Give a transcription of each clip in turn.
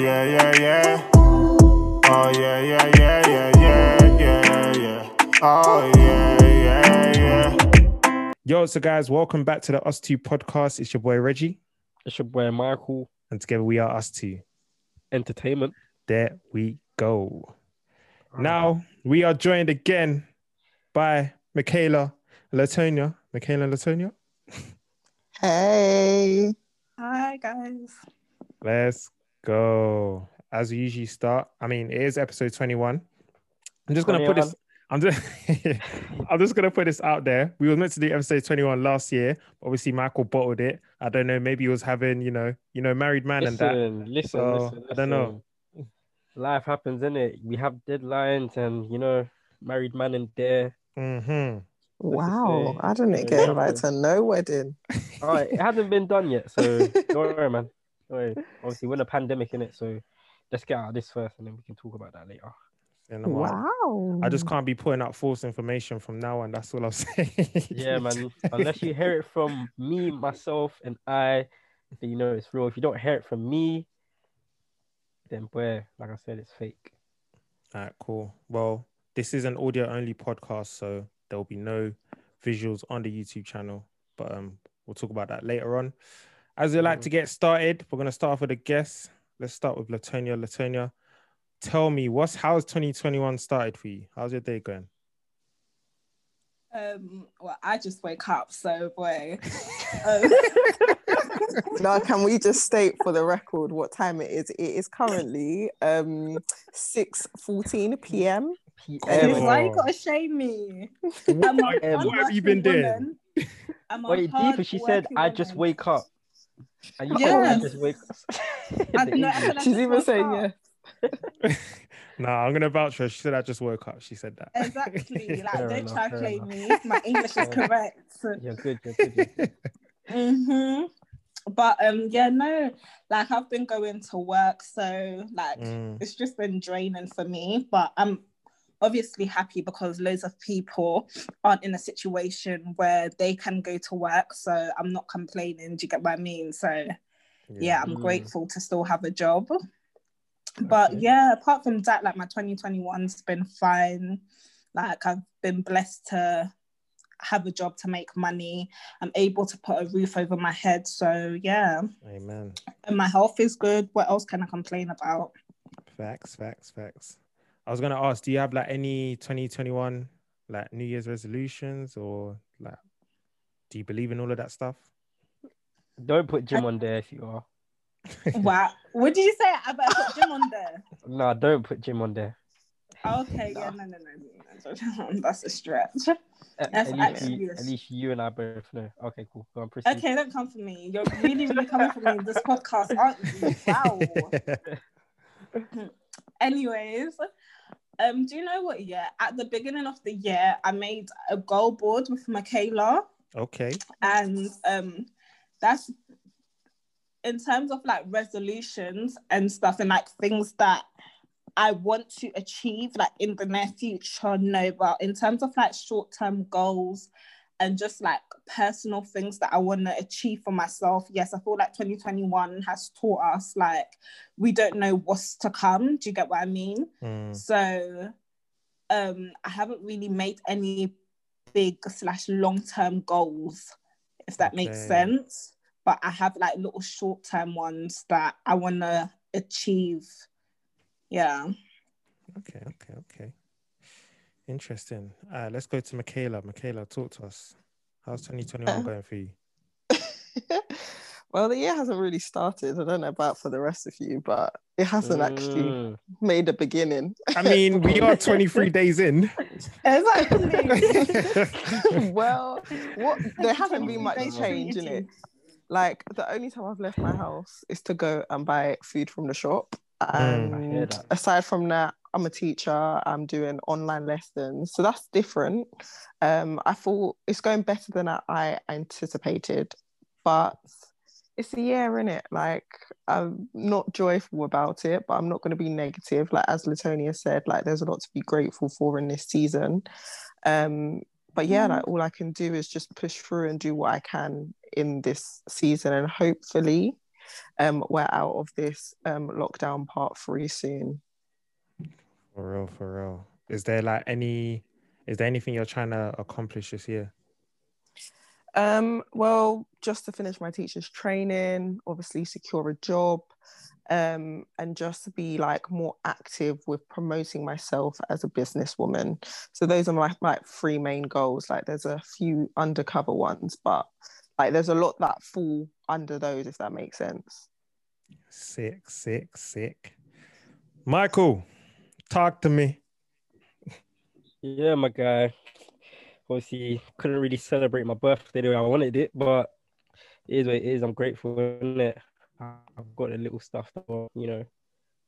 yeah, yeah, yeah. Oh, yeah, yeah, yeah, yeah, yeah, yeah, yeah. Oh, yeah, yeah, yeah. Yo, so guys, welcome back to the Us Two podcast. It's your boy, Reggie. It's your boy, Michael. And together we are Us Two. Entertainment. There we go. Now, we are joined again by Michaela Latonia. Michaela Latonia. Hey. Hi, guys. Let's go. As we usually start, I mean, it is episode 21. I'm just going to put this... I'm just going to put this out there. We were meant to do episode 21 last year. Obviously, Michael bottled it. I don't know. Maybe he was having, you know, married man and that. Listen. I don't know. Life happens, innit? We have deadlines and, you know, married man and there. Mm-hmm. Wow. I didn't get invited to no wedding. All right. It hasn't been done yet. So don't worry, man. Don't worry. Obviously, we're in a pandemic, innit? So let's get out of this first and then we can talk about that later. Wow. I just can't be putting out false information from now on. That's all I'm saying. Yeah, man. Unless you hear it from me, myself, and I, then you know it's real. If you don't hear it from me, then boy, like I said, it's fake. All right, cool. Well, this is an audio-only podcast, so there will be no visuals on the YouTube channel, but we'll talk about that later on. As we like to get started, we're going to start off with a guest. Let's start with Latonia. Latonia, tell me, how's 2021 started for you? How's your day going? Well, I just wake up, so boy. Now, can we just state for the record what time it is? It is currently 6:14 p.m. Why you gotta shame me? What have you been doing? Wait, Deepa, she said, I just wake up. And you said, I just wake up. She's even saying, yeah. Nah, I'm gonna vouch for her. She said I just woke up. She said that. Exactly. Like, don't try to play me. My English is correct. You're good. But like I've been going to work, so like it's just been draining for me. But I'm obviously happy because loads of people aren't in a situation where they can go to work, so I'm not complaining. Do you get what I mean? So yeah I'm grateful to still have a job. But yeah, apart from that, like my 2021's been fine. Like I've been blessed to have a job, to make money. I'm able to put a roof over my head. So yeah. Amen. And my health is good. What else can I complain about? Facts. I was gonna ask, do you have like any 2021 like New Year's resolutions, or like do you believe in all of that stuff? Don't put Jim on there if you are. Wow, what did you say? I better put Jim on there. No, don't put Jim on there. Okay, nah. No. That's a stretch. At least you and I both know. Okay, cool. Go on, proceed. Okay, don't come for me. You're really coming for me in this podcast, aren't you? Wow. Anyways, do you know what? Yeah, at the beginning of the year, I made a goal board with Michaela. Okay. And that's. In terms of like resolutions and stuff and like things that I want to achieve like in the near future, no, but in terms of like short-term goals and just like personal things that I want to achieve for myself, yes, I feel like 2021 has taught us like we don't know what's to come. Do you get what I mean? So I haven't really made any big / long-term goals, if that makes sense. But I have like little short-term ones that I want to achieve. Yeah. Okay. Interesting. Let's go to Michaela. Michaela, talk to us. How's 2021 going for you? Well, the year hasn't really started. I don't know about for the rest of you, but it hasn't actually made a beginning. I mean, we are 23 days in. Exactly. There hasn't been much change in it. Like, the only time I've left my house is to go and buy food from the shop. And aside from that, I'm a teacher. I'm doing online lessons. So that's different. I thought it's going better than I anticipated. But it's a year, innit? Like, I'm not joyful about it, but I'm not going to be negative. Like, as Latonia said, like, there's a lot to be grateful for in this season. But yeah, like, all I can do is just push through and do what I can in this season, and hopefully we're out of this lockdown part 3 soon. For real. Is there anything you're trying to accomplish this year? Well, just to finish my teacher's training, obviously secure a job, and just to be like more active with promoting myself as a businesswoman. So those are my like 3 main goals. Like there's a few undercover ones, but like there's a lot that fall under those, if that makes sense. Sick. Michael, talk to me. Yeah, my guy. Obviously, couldn't really celebrate my birthday the way I wanted it, but it is what it is. I'm grateful, isn't it? I've got the little stuff, you know, a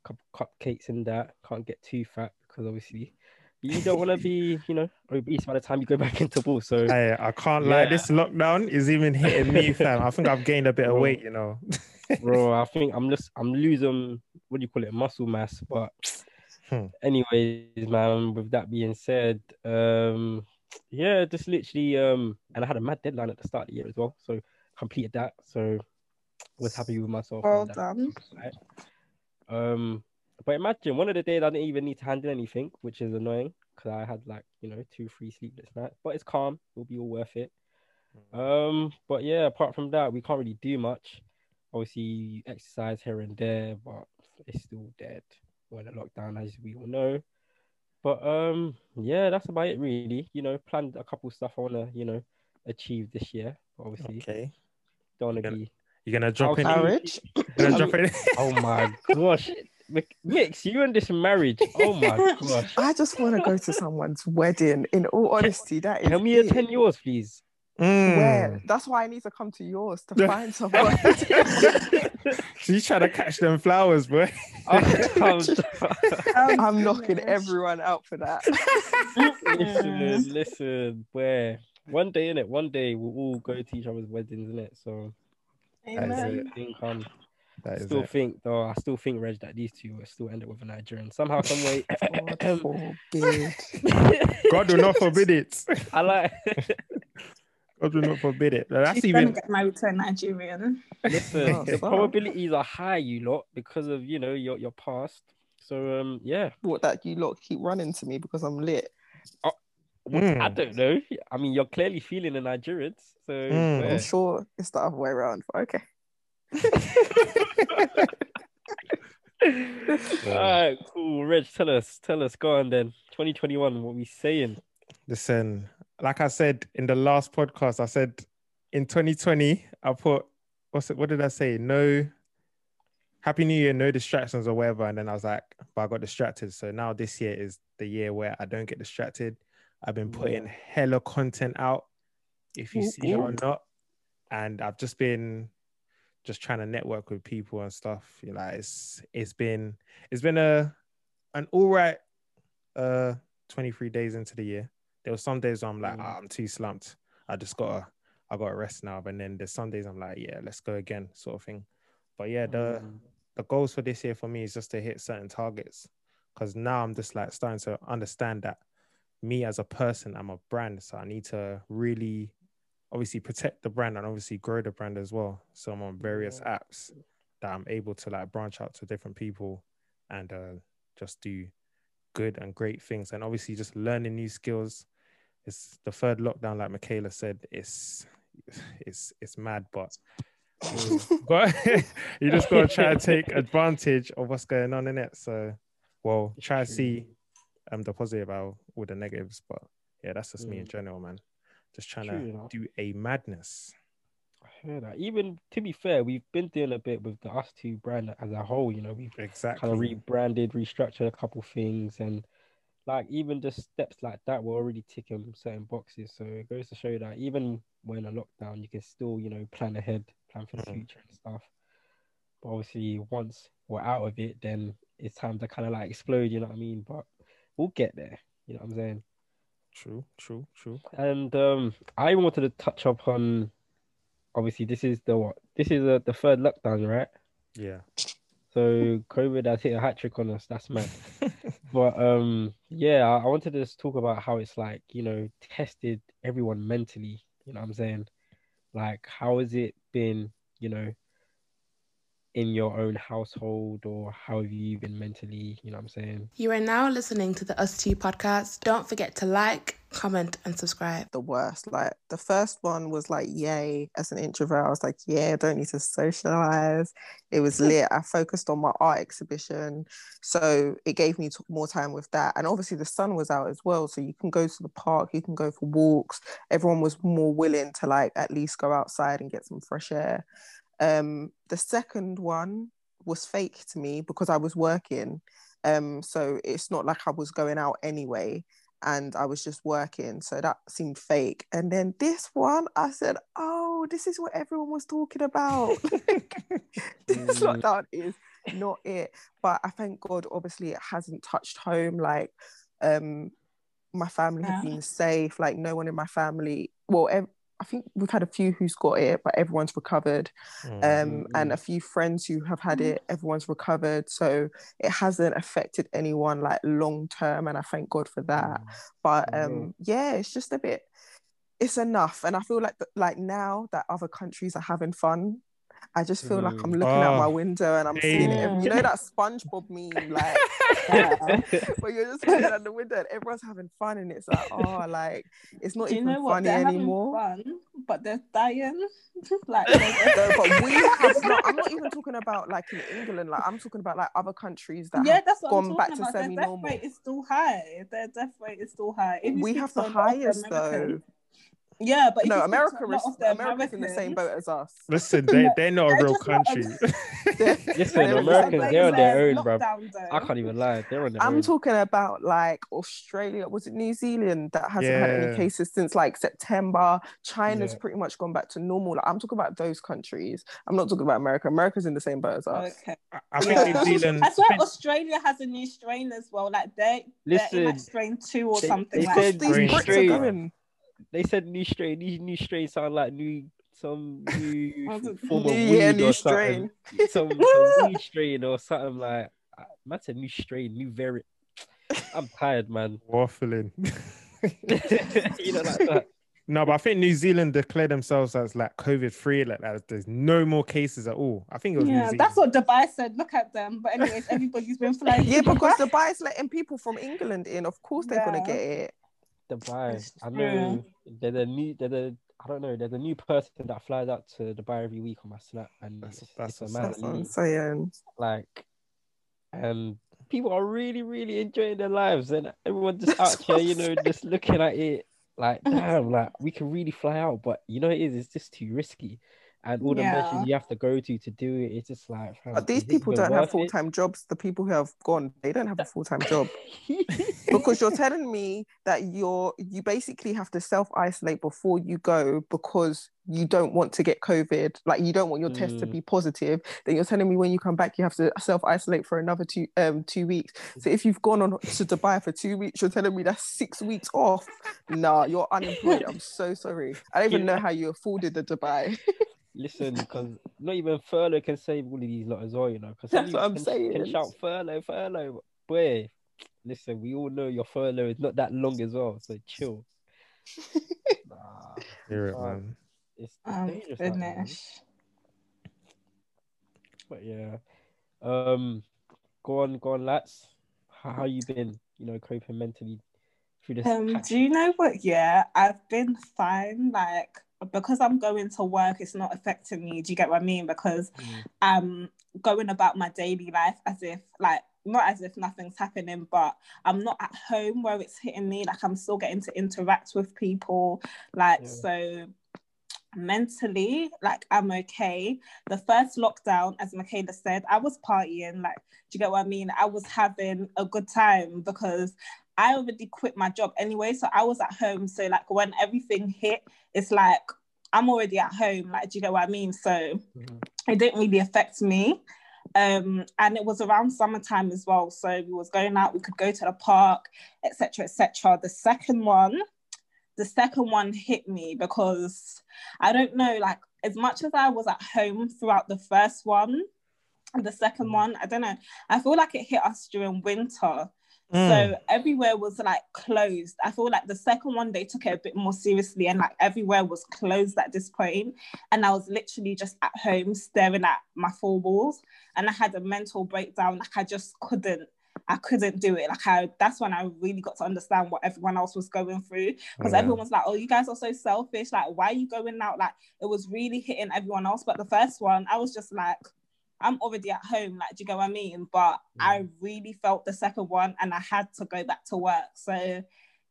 couple cupcakes and that. Can't get too fat because obviously you don't want to be, you know, obese by the time you go back into ball. So I can't lie, this lockdown is even hitting me, fam. I think I've gained a bit of weight, you know. Bro, I think I'm losing, what do you call it, muscle mass. But anyways, man, with that being said, yeah, just literally, and I had a mad deadline at the start of the year as well, so completed that. So was happy with myself. Well done. Right. But imagine one of the days I didn't even need to handle anything, which is annoying because I had like, you know, 2-3 sleepless nights. But it's calm; it'll be all worth it. But yeah, apart from that, we can't really do much. Obviously, exercise here and there, but it's still dead. We're in a lockdown, as we all know. But yeah, that's about it really. You know, planned a couple stuff I want to, you know, achieve this year. Obviously, okay. Don't want to be. You're gonna drop in marriage. Oh my gosh, Mix, you and this marriage. Oh my gosh. I just want to go to someone's wedding. In all honesty, that is. Can we attend yours, please? Where? That's why I need to come to yours to find someone. She's trying to catch them flowers, boy. I'm knocking everyone out for that. Listen, where? One day we'll all go to each other's weddings, innit? So. I still think, Reg, that these two will still end up with a Nigerian somehow, some way. God will not forbid it. God will not forbid it. She's even gonna get married to a Nigerian. Listen, the probabilities are high, you lot, because of, you know, your past. So yeah. What, that you lot keep running to me because I'm lit? I don't know. I mean, you're clearly feeling the Nigerians, so I'm sure it's the other way around. But okay. All right, cool. Reg, tell us. Go on then. 2021. What we saying? Listen, like I said in the last podcast, I said in 2020, I put what did I say? No, Happy New Year, no distractions or whatever. And then I was like, but I got distracted. So now this year is the year where I don't get distracted. I've been putting hella content out, if you see it or not. And I've just been trying to network with people and stuff. You know, it's been an all right 23 days into the year. There were some days where I'm like, I'm too slumped. I gotta rest now. But then there's some days I'm like, yeah, let's go again, sort of thing. But yeah, the goals for this year for me is just to hit certain targets. Cause now I'm just like starting to understand that me as a person, I'm a brand, so I need to really obviously protect the brand and obviously grow the brand as well. So I'm on various apps that I'm able to like branch out to different people and just do good and great things, and obviously just learning new skills. It's the 3rd lockdown, like Michaela said. It's mad, but you just gotta try to take advantage of what's going on in it. So try to see the positive out with the negatives, but yeah, that's just me in general, man. Just trying to do a madness. I hear that. Even to be fair, we've been doing a bit with the Us Two brand as a whole. You know, we've kind of rebranded, restructured a couple things, and like even just steps like that, we're already ticking certain boxes. So it goes to show that even when a lockdown, you can still, you know, plan ahead, plan for the future and stuff. But obviously, once we're out of it, then it's time to kind of like explode. You know what I mean? But we'll get there, you know what I'm saying? True. And I wanted to touch upon, obviously, this is the 3rd lockdown, right? Yeah. So COVID has hit a hat trick on us. That's mad. But yeah, I wanted to just talk about how it's like, you know, tested everyone mentally. You know what I'm saying? Like, how has it been? You know, in your own household, or how have you been mentally, you know what I'm saying? You are now listening to the Us Two podcast. Don't forget to like, comment and subscribe. The worst, like the first one was like, yay, as an introvert I was like, yeah, I don't need to socialize. It was lit. I focused on my art exhibition, so it gave me more time with that, and obviously the sun was out as well, so you can go to the park, you can go for walks. Everyone was more willing to like at least go outside and get some fresh air. The second one was fake to me because I was working, so it's not like I was going out anyway, and I was just working, so that seemed fake. And then this one, I said, oh, this is what everyone was talking about. This lockdown is not it. But I thank God, obviously, it hasn't touched home. Like, my family have been safe. Like, no one in my family, well, I think we've had a few who's got it, but everyone's recovered. And a few friends who have had it, everyone's recovered. So it hasn't affected anyone like long term, and I thank God for that. But yeah, it's just a bit, it's enough. And I feel like like now that other countries are having fun, I just feel like I'm looking out my window and I'm seeing it. You know that SpongeBob meme, like, where you're just looking out the window and everyone's having fun, and it's like, oh, like, it's not even funny anymore. Having fun, but they're dying. Like, no, but we have not, I'm not even talking about like in England. Like, I'm talking about like other countries that have gone back to semi-normal. Their death rate is still high. We have the highest though. Yeah, but no, America's in the same boat as us. Listen, they're not a real country. Listen, Americans, they're on their own, bro. I can't even lie, they're on their own. I'm talking about like Australia, was it New Zealand that hasn't had any cases since like September? China's pretty much gone back to normal. Like, I'm talking about those countries. I'm not talking about America. America's in the same boat as us. Okay. I think New Zealand. I swear Australia has a new strain as well. Like they're in like strain 2 or something. These Brits are going. They said new strain. These new strains sound like some new form of weed or something. Some new strain or something, like, man said new strain, new variant. I'm tired, man. Waffling. You know, like that. No, but I think New Zealand declared themselves as like COVID-free, like that. There's no more cases at all. I think it was New Zealand. That's what Dubai said. Look at them. But anyways, everybody's been flying. Yeah, because Dubai's letting people from England in. Of course, they're gonna get it. Dubai, I know there's a new person that flies out to Dubai every week on my Snap, and it's a man. That's what I'm saying. Like, people are really, really enjoying their lives, and everyone just out here, you know, just looking at it like, damn, like we can really fly out, but you know, it's just too risky, and all the measures you have to go to do it, it's just like. But these people don't have full-time jobs. The people who have gone, they don't have a full-time job. Because you're telling me that you basically have to self-isolate before you go because you don't want to get COVID, like you don't want your test to be positive. Then you're telling me when you come back you have to self-isolate for another 2 weeks. So if you've gone on to Dubai for 2 weeks, you're telling me that's 6 weeks off. Nah, you're unemployed. I'm so sorry. I don't even know how you afforded the Dubai. Listen, because not even furlough can save all of these lot as well, you know. That's what I'm saying. Can shout furlough, boy. Listen, we all know your furlough is not that long as well, so chill. Hear it, man. It's dangerous, goodness. But yeah, go on, lads. How you been? You know, coping mentally through this. Do you know what? Yeah, I've been fine. Like, because I'm going to work, it's not affecting me. Do you get what I mean? Because I'm going about my daily life as if like. Not as if nothing's happening, but I'm not at home where it's hitting me. Like, I'm still getting to interact with people. Like, so mentally, like, I'm okay. The first lockdown, as Michaela said, I was partying. Like, do you get what I mean? I was having a good time because I already quit my job anyway. So I was at home. So, like, when everything hit, it's like, I'm already at home. Like, do you get what I mean? So it didn't really affect me. And it was around summertime as well, so we was going out, we could go to the park, etc, etc. The second one hit me because I don't know, like, as much as I was at home throughout the first one, the second one, I don't know, I feel like it hit us during winter. So everywhere was like closed. I feel like the second one they took it a bit more seriously, and like everywhere was closed at this point, and I was literally just at home staring at my four walls, and I had a mental breakdown. Like I couldn't do it. That's when I really got to understand what everyone else was going through, because everyone was like, oh, you guys are so selfish, like why are you going out? Like it was really hitting everyone else. But the first one I was just like, I'm already at home, like, do you get what I mean? But I really felt the second one, and I had to go back to work. So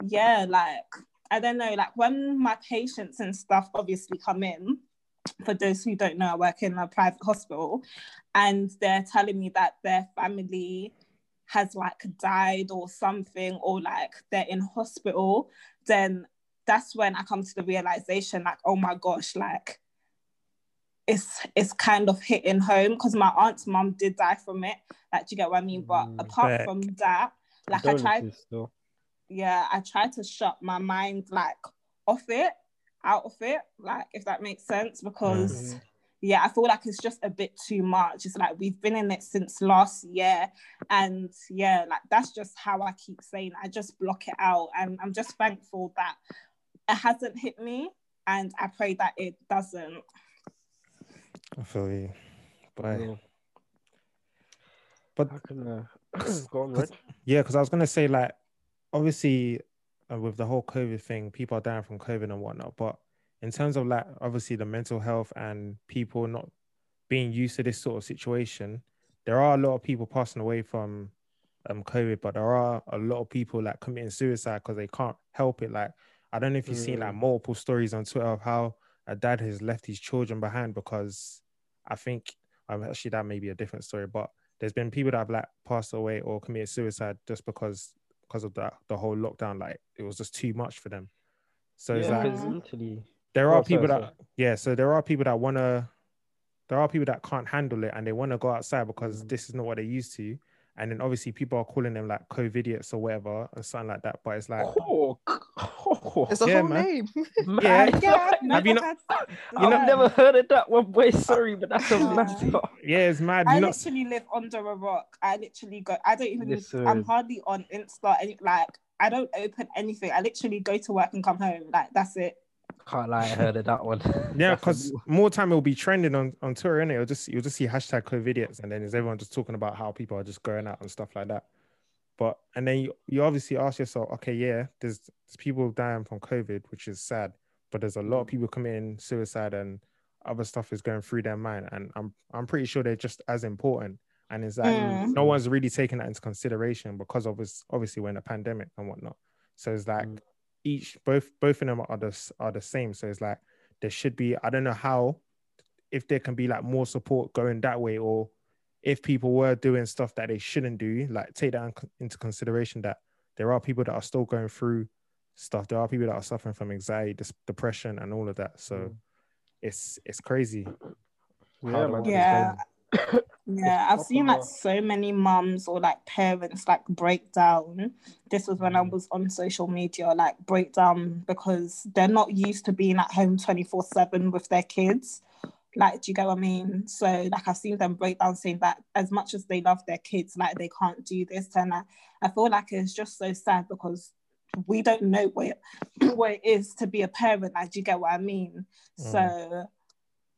yeah, like, I don't know, like when my patients and stuff obviously come in, for those who don't know, I work in a private hospital, and they're telling me that their family has like died or something, or like they're in hospital, then that's when I come to the realization, like, oh my gosh, like, it's kind of hitting home, because my aunt's mum did die from it, like, do you get what I mean? But apart from that, like, I tried to shut my mind like out of it, like, if that makes sense, because yeah, I feel like it's just a bit too much. It's like we've been in it since last year, and yeah, like that's just how I keep saying, I just block it out, and I'm just thankful that it hasn't hit me, and I pray that it doesn't. I feel you. But go on, Rich. Yeah, because I was gonna say, like, obviously with the whole COVID thing, people are dying from COVID and whatnot, but in terms of like obviously the mental health and people not being used to this sort of situation, there are a lot of people passing away from COVID, but there are a lot of people like committing suicide because they can't help it. Like, I don't know if you've seen like multiple stories on Twitter of how a dad has left his children behind, because I think actually that may be a different story, but there's been people that have like passed away or committed suicide just because of that, the whole lockdown, like it was just too much for them. So it's like there are people that there are people that can't handle it and they want to go outside because this is not what they're used to, and then obviously people are calling them like COVIDiots or whatever and something like that, but it's like it's a whole name. I've never heard of that one, boy. Sorry, but that's a massive. Yeah, it's mad. I literally live under a rock. I literally go. I don't even. I'm hardly on Insta. Like, I don't open anything. I literally go to work and come home. Like, that's it. Can't lie, I heard of that one. Yeah, because more time it'll be trending on Twitter, innit? You'll just see hashtag COVIDiots, and then is everyone just talking about how people are just going out and stuff like that. But and then you obviously ask yourself, okay, yeah, there's people dying from COVID, which is sad, but there's a lot of people committing suicide and other stuff is going through their mind, and I'm pretty sure they're just as important. And it's like no one's really taking that into consideration because obviously we're in a pandemic and whatnot. So it's like both of them are the same. So it's like there should be, I don't know how, if there can be like more support going that way, or if people were doing stuff that they shouldn't do, like take that into consideration that there are people that are still going through stuff. There are people that are suffering from anxiety, depression, and all of that. So it's crazy. I've seen like so many mums or like parents like break down. This was when I was on social media, like break down because they're not used to being at home 24/7 with their kids. Like, do you get what I mean? So, like, I've seen them break down saying that as much as they love their kids, like, they can't do this. And I feel like it's just so sad because we don't know what it is to be a parent. Like, do you get what I mean? So,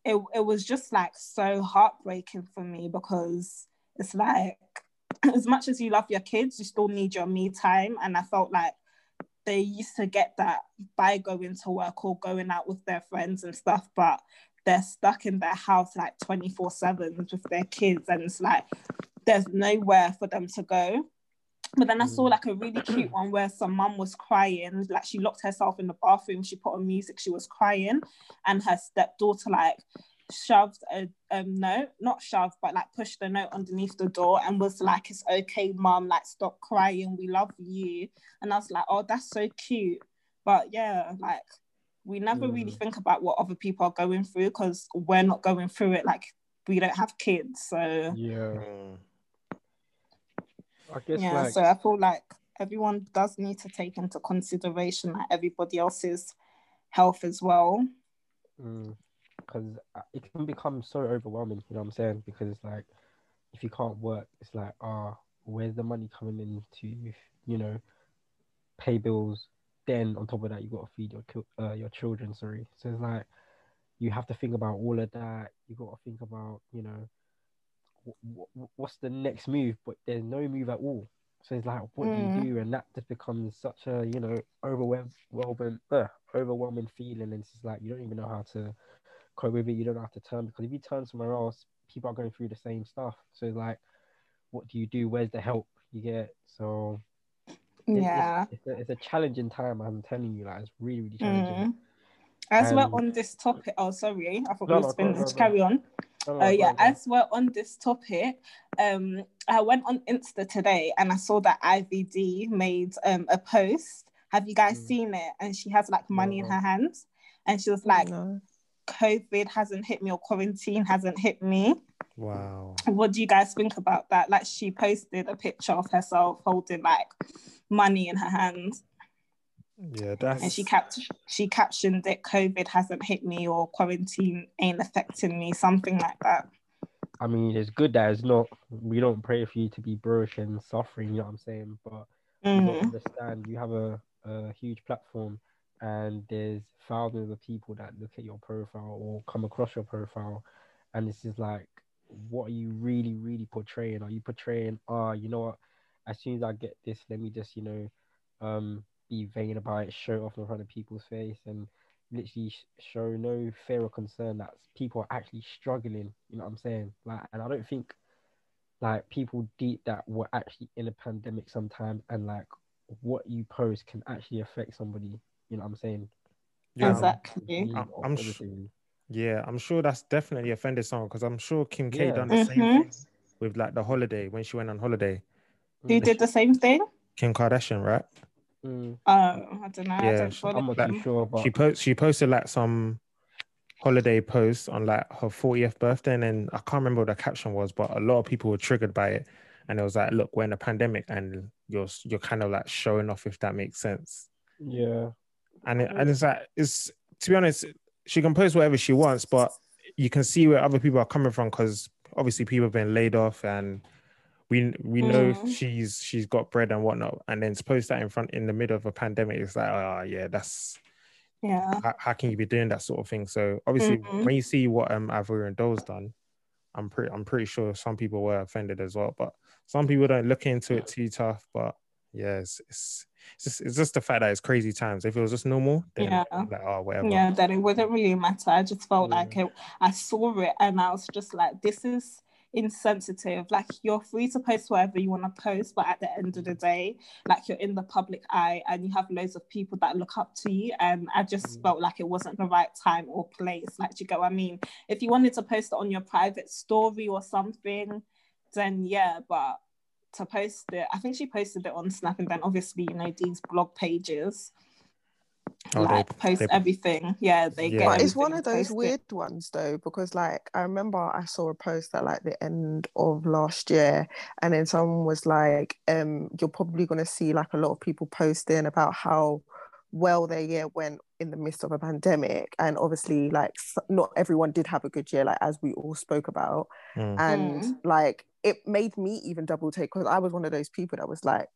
it was just, like, so heartbreaking for me because it's, like, as much as you love your kids, you still need your me time. And I felt like they used to get that by going to work or going out with their friends and stuff, but they're stuck in their house like 24/7 with their kids, and it's like there's nowhere for them to go. But then I saw like a really cute one where some mum was crying, like she locked herself in the bathroom, she put on music, she was crying, and her stepdaughter like shoved a pushed a note underneath the door and was like, it's okay mum, like stop crying, we love you. And I was like, oh, that's so cute. But yeah, like we never really think about what other people are going through because we're not going through it, like we don't have kids. So so I feel like everyone does need to take into consideration like everybody else's health as well. Because it can become so overwhelming, you know what I'm saying? Because it's like if you can't work, it's like where's the money coming in to, you know, pay bills? Then on top of that, you got to feed your children. So it's like you have to think about all of that. You got to think about, you know, what's the next move? But there's no move at all. So it's like, what do you do? And that just becomes such a, you know, overwhelming feeling. And it's just like, you don't even know how to cope with it. You don't know how to turn, because if you turn somewhere else, people are going through the same stuff. So it's like, what do you do? Where's the help you get? So yeah, it's a challenging time. I'm telling you, like, it's really, really challenging. As we're on this topic, oh, sorry, I forgot to spin this. Carry on. Yeah, as we're on this topic, I went on Insta today and I saw that Ivy D made a post. Have you guys seen it? And she has like money in her hands, and she was like, COVID hasn't hit me, or quarantine hasn't hit me. Wow. What do you guys think about that? Like, she posted a picture of herself holding like money in her hands. Yeah, that's... And she captioned it, COVID hasn't hit me, or quarantine ain't affecting me, something like that. I mean, it's good that it's not, we don't pray for you to be broke and suffering, you know what I'm saying? But you don't understand, you have a huge platform, and there's thousands of people that look at your profile or come across your profile, and this is like, what are you really, really portraying? Are you portraying, you know what, as soon as I get this, let me just, you know, be vain about it, show it off in front of people's face, and literally show no fear or concern that people are actually struggling, you know what I'm saying? Like, and I don't think, like, people deep that were actually in a pandemic sometimes, and like, what you post can actually affect somebody, you know what I'm saying? Yeah, exactly. I'm sure that's definitely offended someone, because I'm sure Kim K done the same thing with like the holiday, when she went on holiday. Who did the same thing? Kim Kardashian, right? I don't know. Yeah, I'm not too sure. But... She posted like some holiday post on like her 40th birthday, and then I can't remember what the caption was, but a lot of people were triggered by it, and it was like, look, we're in a pandemic, and you're kind of like showing off, if that makes sense. Yeah, and it's like, it's, to be honest, she can post whatever she wants, but you can see where other people are coming from, because obviously people have been laid off, and we know she's got bread and whatnot, and then to post that in the middle of a pandemic, it's like, how can you be doing that sort of thing? So obviously when you see what Avoria and Dole's done, I'm pretty sure some people were offended as well, but some people don't look into it too tough. But yeah, it's just the fact that it's crazy times. If it was just normal, then like, whatever. Yeah, then it wouldn't really matter. I just felt like I saw it and I was just like, this is insensitive. Like, you're free to post whatever you want to post, but at the end of the day, like, you're in the public eye and you have loads of people that look up to you, and I just felt like it wasn't the right time or place. Like, do you get what I mean? If you wanted to post it on your private story or something, then yeah, but to post it, I think she posted it on Snap, and then obviously, you know, these blog pages everything. Yeah, they get. But it's one of those weird ones though, because like, I remember I saw a post at like the end of last year, and then someone was like, you're probably going to see like a lot of people posting about how well their year went in the midst of a pandemic, and obviously like not everyone did have a good year, like as we all spoke about, and like it made me even double take, because I was one of those people that was like,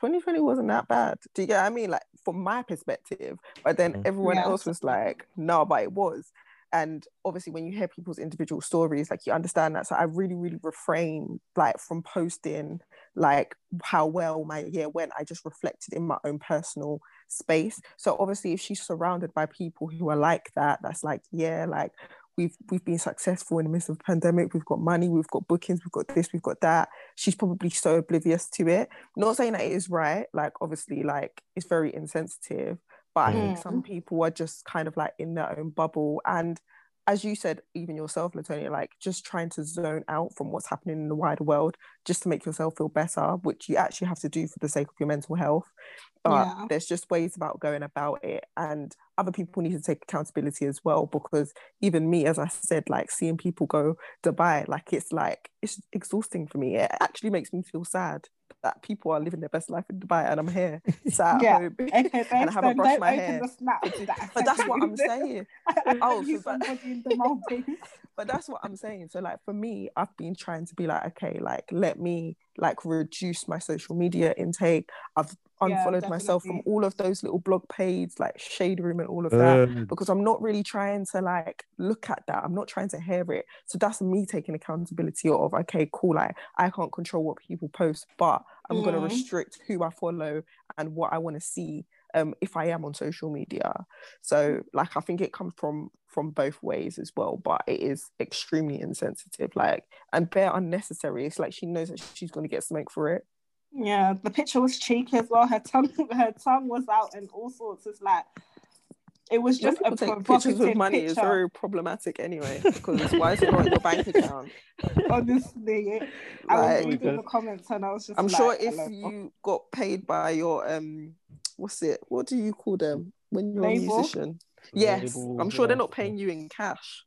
2020 wasn't that bad. Do you get what I mean? Like, from my perspective. But then everyone else was like, no, but it was. And obviously when you hear people's individual stories, like, you understand that. So I really, really refrained like from posting like how well my year went. I just reflected in my own personal space. So obviously if she's surrounded by people who are like that, that's like, yeah, like we've been successful in the midst of a pandemic, we've got money, we've got bookings, we've got this, we've got that. She's probably so oblivious to it. Not saying that it is right, like obviously like it's very insensitive, but I think some people are just kind of like in their own bubble, and as you said, even yourself, Latonia, like just trying to zone out from what's happening in the wider world just to make yourself feel better, which you actually have to do for the sake of your mental health. But there's just ways about going about it, and other people need to take accountability as well, because even me, as I said, like seeing people go Dubai, like it's exhausting for me. It actually makes me feel sad that people are living their best life in Dubai and I'm here sat at home and I haven't brushed my hair. But that's what I'm saying. Oh, somebody in the Maldives. But that's what I'm saying. So like for me, I've been trying to be like, okay, like let me like reduce my social media intake. I've unfollowed myself from all of those little blog pages like Shade Room and all of that, because I'm not really trying to like look at that. I'm not trying to hear it. So that's me taking accountability of, okay, cool, like I can't control what people post, but I'm going to restrict who I follow and what I want to see if I am on social media. So like I think it comes from both ways as well, but it is extremely insensitive, like, and bare unnecessary. It's like she knows that she's going to get smoked for it. Yeah, the picture was cheeky as well. Her tongue was out and all sorts. It's like, it was just a provocative pictures with money picture. Is very problematic anyway, because why is it not in your bank account? Honestly, like, I was reading the comments and I was just, I'm like, sure if you got paid by your what do you call them when you're label? A musician? Yes, label, I'm sure they're not paying you in cash.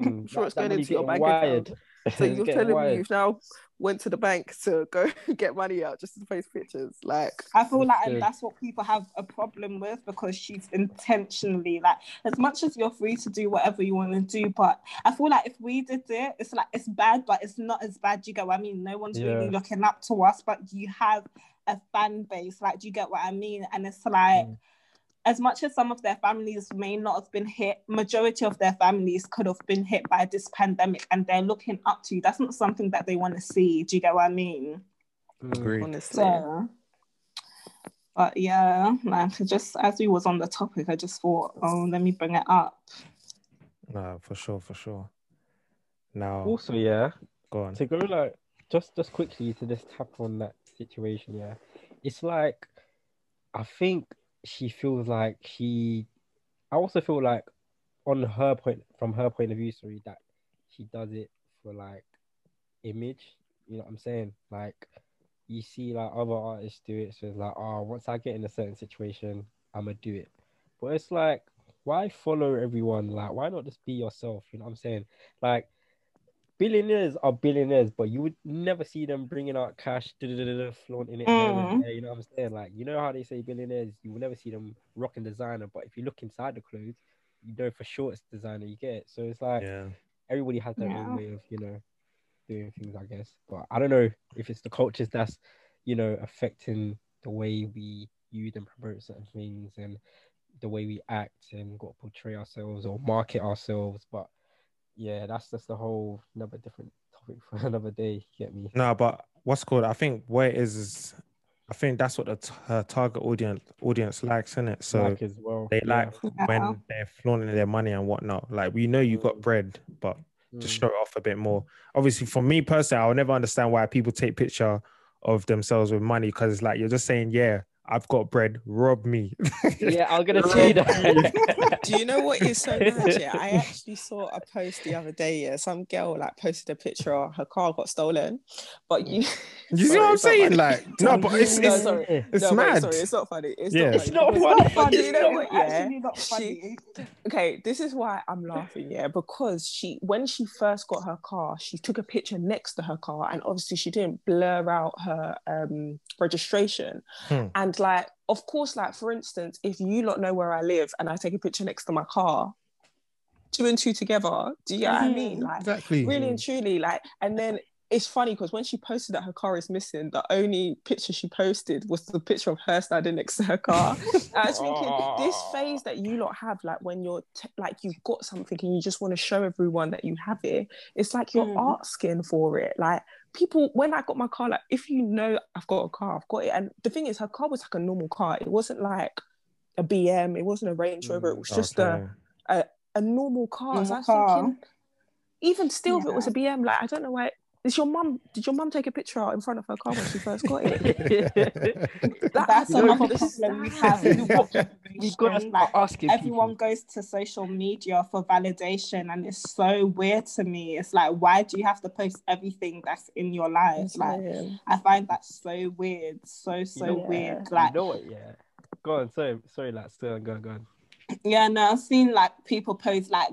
I'm sure it's going into your bank account. So you're telling me you've now went to the bank to go get money out just to post pictures? Like, I feel like, and that's what people have a problem with, because she's intentionally like, as much as you're free to do whatever you want to do, but I feel like if we did it, it's like, it's bad, but it's not as bad. You get what I mean? No one's really looking up to us, but you have a fan base. Like, do you get what I mean? And it's like, as much as some of their families may not have been hit, majority of their families could have been hit by this pandemic, and they're looking up to you. That's not something that they want to see. Do you get what I mean? Agreed. Honestly. So, but yeah, like, just as we was on the topic, I just thought, oh, let me bring it up. No, for sure. Now, also, yeah, go on. To go like just quickly to just tap on that situation, yeah. It's like, I think she feels like I also feel like from her point of view, sorry, that she does it for like image, you know what I'm saying? Like, you see like other artists do it, so it's like, oh, once I get in a certain situation, I'ma do it. But it's like, why follow everyone? Like, why not just be yourself? You know what I'm saying? Like, billionaires are billionaires, but you would never see them bringing out cash, flaunting it. You know what I'm saying? Like, you know how they say billionaires, you will never see them rocking designer, but if you look inside the clothes, you know for sure it's designer you get. So it's like, everybody has their own way of, you know, doing things, I guess. But I don't know if it's the cultures that's, you know, affecting the way we use and promote certain things and the way we act and got to portray ourselves or market ourselves, but yeah, that's just a whole another different topic for another day. Get me? No, but what's called? I think what it is I think that's what her target audience likes, isn't it? So like as well. They like when they're flaunting their money and whatnot. Like, we know you got bread, but just show it off a bit more. Obviously, for me personally, I'll never understand why people take picture of themselves with money, because it's like you're just saying, yeah, I've got bread, rob me. Yeah, I'm going to say that. Do you know what is so mad? Yeah? I actually saw a post the other day. Yeah, some girl like posted a picture of her car got stolen. But you see what I'm saying? Funny. Like, no, but it's mad. Sorry, it's not funny. It's not funny. You know what? Yeah, not funny. Okay, this is why I'm laughing. Yeah, because when she first got her car, she took a picture next to her car, and obviously she didn't blur out her registration. And like, of course, like, for instance, if you lot know where I live and I take a picture next to my car, 2 and 2 together, do you get what I mean? Like, exactly. Really and truly, like, and then it's funny because when she posted that her car is missing, the only picture she posted was the picture of her standing next to her car. I was thinking, this phase that you lot have, like, when you're like, you've got something and you just want to show everyone that you have it, it's like you're asking for it. Like, people, when I got my car, like, if you know I've got a car, I've got it. And the thing is, her car was like a normal car. It wasn't like a BM. It wasn't a Range Rover. It was just a normal car. So I was thinking, even still, if it was a BM, like, I don't know why. Did your mum take a picture out in front of her car when she first got it? That's another problem we have. We've got to like, everyone goes to social media for validation, and it's so weird to me. It's like, why do you have to post everything that's in your life? Like, I find that so weird, so weird. Like, you know what? Yeah, go on. Sorry, like, still, go on. Yeah, no, I've seen like people post like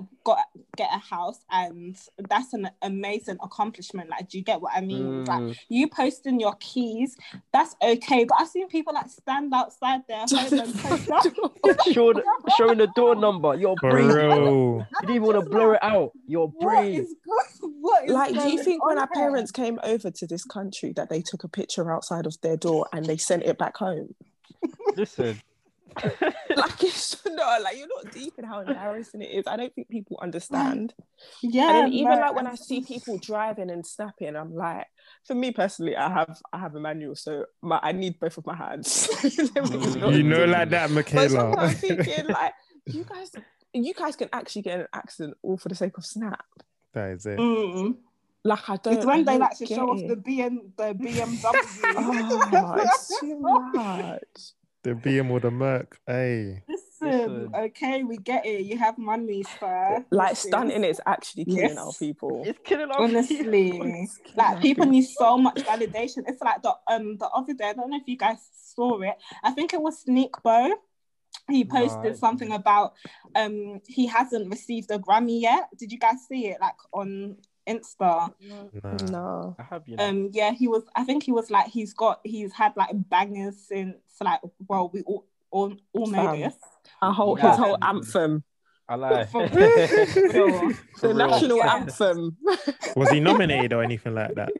get a house, and that's an amazing accomplishment. Like, do you get what I mean? Mm. Like, you posting your keys, that's okay. But I've seen people like stand outside their home and post showing the door number. You're brave. You didn't want to blow it out. You're brave. Like, do you think when our parents came over to this country that they took a picture outside of their door and they sent it back home? Listen. Like, it's no, like, you're not deep in how embarrassing it is. I don't think people understand. Yeah, and then even like when I see people driving and snapping, I'm like, for me personally, I have a manual, so I need both of my hands. You know, like that, Michaela. But I'm thinking, like, you guys can actually get in an accident all for the sake of snap. That is it. Mm-mm. Like, I don't. It's when they like to show off the BMW. Oh, it's too much. The BM or the Merc, hey. Listen, okay, we get it. You have money, sir. Like, stunting is actually killing our people. It's killing our people. Honestly. Like, people need so much validation. It's like the other day, I don't know if you guys saw it. I think it was Sneakbo. He posted something about he hasn't received a Grammy yet. Did you guys see it? Like, on Insta? No. I have, you know. Yeah, he was like, he's had like bangers since, like, well, we all know this. His whole anthem. I lie. The national anthem. Was he nominated or anything like that?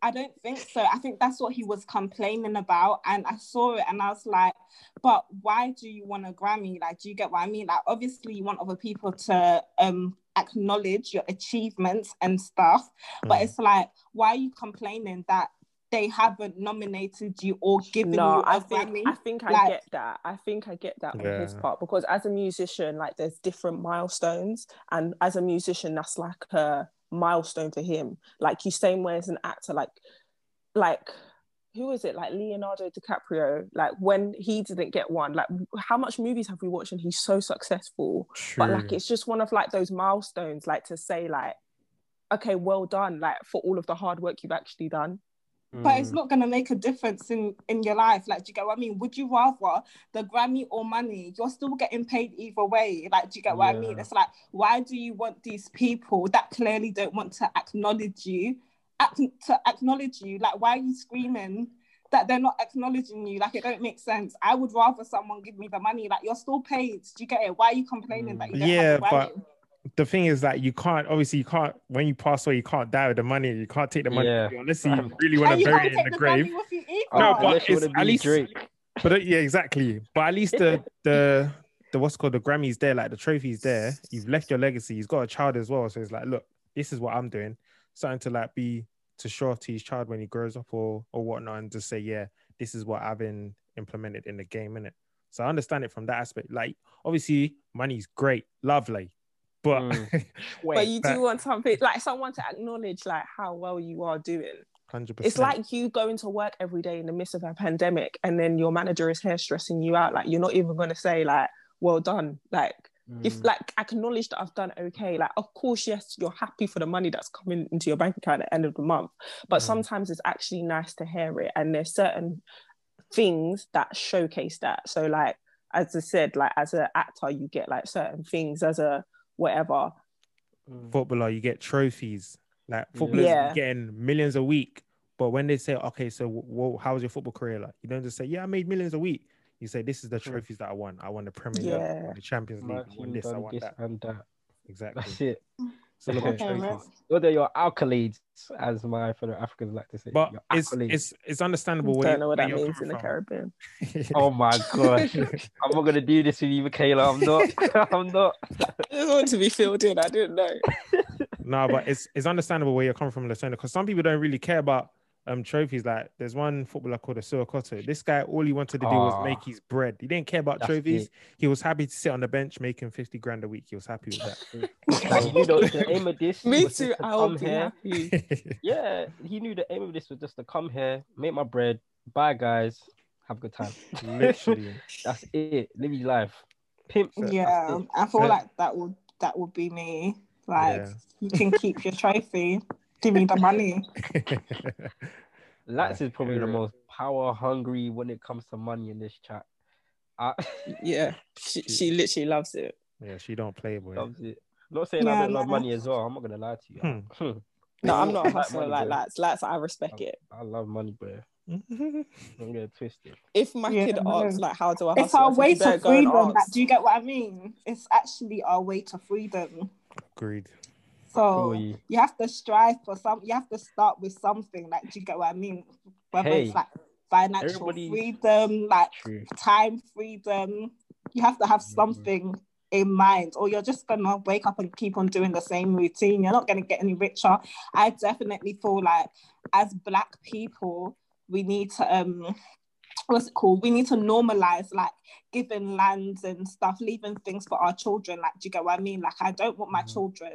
I don't think so. I think that's what he was complaining about, and I saw it and I was like, but why do you want a Grammy? Like, do you get what I mean? Like, obviously you want other people to acknowledge your achievements and stuff, but it's like, why are you complaining that they haven't nominated you or given you a Grammy? I think I get that on his part, because as a musician, like, there's different milestones, and as a musician, that's like a milestone for him. Like, you same way as an actor, like who is it, like Leonardo DiCaprio, like when he didn't get one, like how much movies have we watched and he's so successful? True. But like, it's just one of like those milestones, like to say like, okay, well done, like for all of the hard work you've actually done. But it's not going to make a difference in your life. Like, do you get what I mean? Would you rather the Grammy or money? You're still getting paid either way. Like, do you get what I mean? It's like, why do you want these people that clearly don't want to acknowledge you? Like, why are you screaming that they're not acknowledging you? Like, it don't make sense. I would rather someone give me the money. Like, you're still paid. Do you get it? Why are you complaining that you don't have the Grammy? The thing is, like, you can't, when you pass away, you can't die with the money. You can't take the money with you, unless you really want to bury it in the grave. No, but it's, at least, but yeah, exactly. But at least the what's called the Grammy's there, like the trophy's there. You've left your legacy. You've got a child as well, so it's like, look, this is what I'm doing. Something to like be to show off to his child when he grows up or whatnot, and just say, yeah, this is what I've been implemented in the game, innit? So I understand it from that aspect. Like, obviously, money's great, lovely. But, but you do want something, like someone to acknowledge like how well you are doing. 100%. It's like you going to work every day in the midst of a pandemic, and then your manager is here stressing you out. Like, you're not even going to say like, well done. Like, if like, acknowledge that I've done okay. Like, of course, yes, you're happy for the money that's coming into your bank account at the end of the month. But sometimes it's actually nice to hear it. And there's certain things that showcase that. So like, as I said, like as an actor, you get like certain things, as a whatever footballer you get trophies, like footballers getting millions a week. But when they say, okay, so how was your football career like, you don't just say, yeah, I made millions a week. You say, this is the trophies that I won the Premier League, I won the Champions League, I won this, I won that. Exactly, that's it. So look at trophies. They're your accolades, as my fellow Africans like to say. But it's understandable. I don't know what that means in the Caribbean. Oh my gosh. I'm not gonna do this with you, Michaela. I'm not. I want to be filled in. I didn't know. No, but it's understandable where you're coming from, Latonia, because some people don't really care about trophies. Like, there's one footballer called Asua Koto. This guy, all he wanted to do was make his bread. He didn't care about trophies. It. He was happy to sit on the bench making 50 grand a week. He was happy with that. He knew the aim of this. Me too. I'll be happy. Yeah, he knew the aim of this was just to come here, make my bread. Bye, guys. Have a good time. Literally, that's it. Live your life. Pimp. Yeah, I feel like that would be me. Like, you can keep your trophy. Give me the money. Lats is probably the most power hungry when it comes to money in this chat. Yeah, she literally loves it. Yeah, she don't play, boy. Loves it. Not saying I don't love money as well. I'm not gonna lie to you. No, I'm not a hustler like that. Like, I respect it. I love money, bro. I'm gonna twist it. If my kid asks, like, how do I hustle? It's our way to freedom. Like, do you get what I mean? It's actually our way to freedom. Agreed. So you have to strive for some. You have to start with something. Like, do you get what I mean? Whether it's like financial freedom, like time freedom, you have to have something in mind, or you're just gonna wake up and keep on doing the same routine. You're not gonna get any richer. I definitely feel like as Black people, we need to what's it called? We need to normalize like giving lands and stuff, leaving things for our children. Like, do you get what I mean? Like, I don't want my children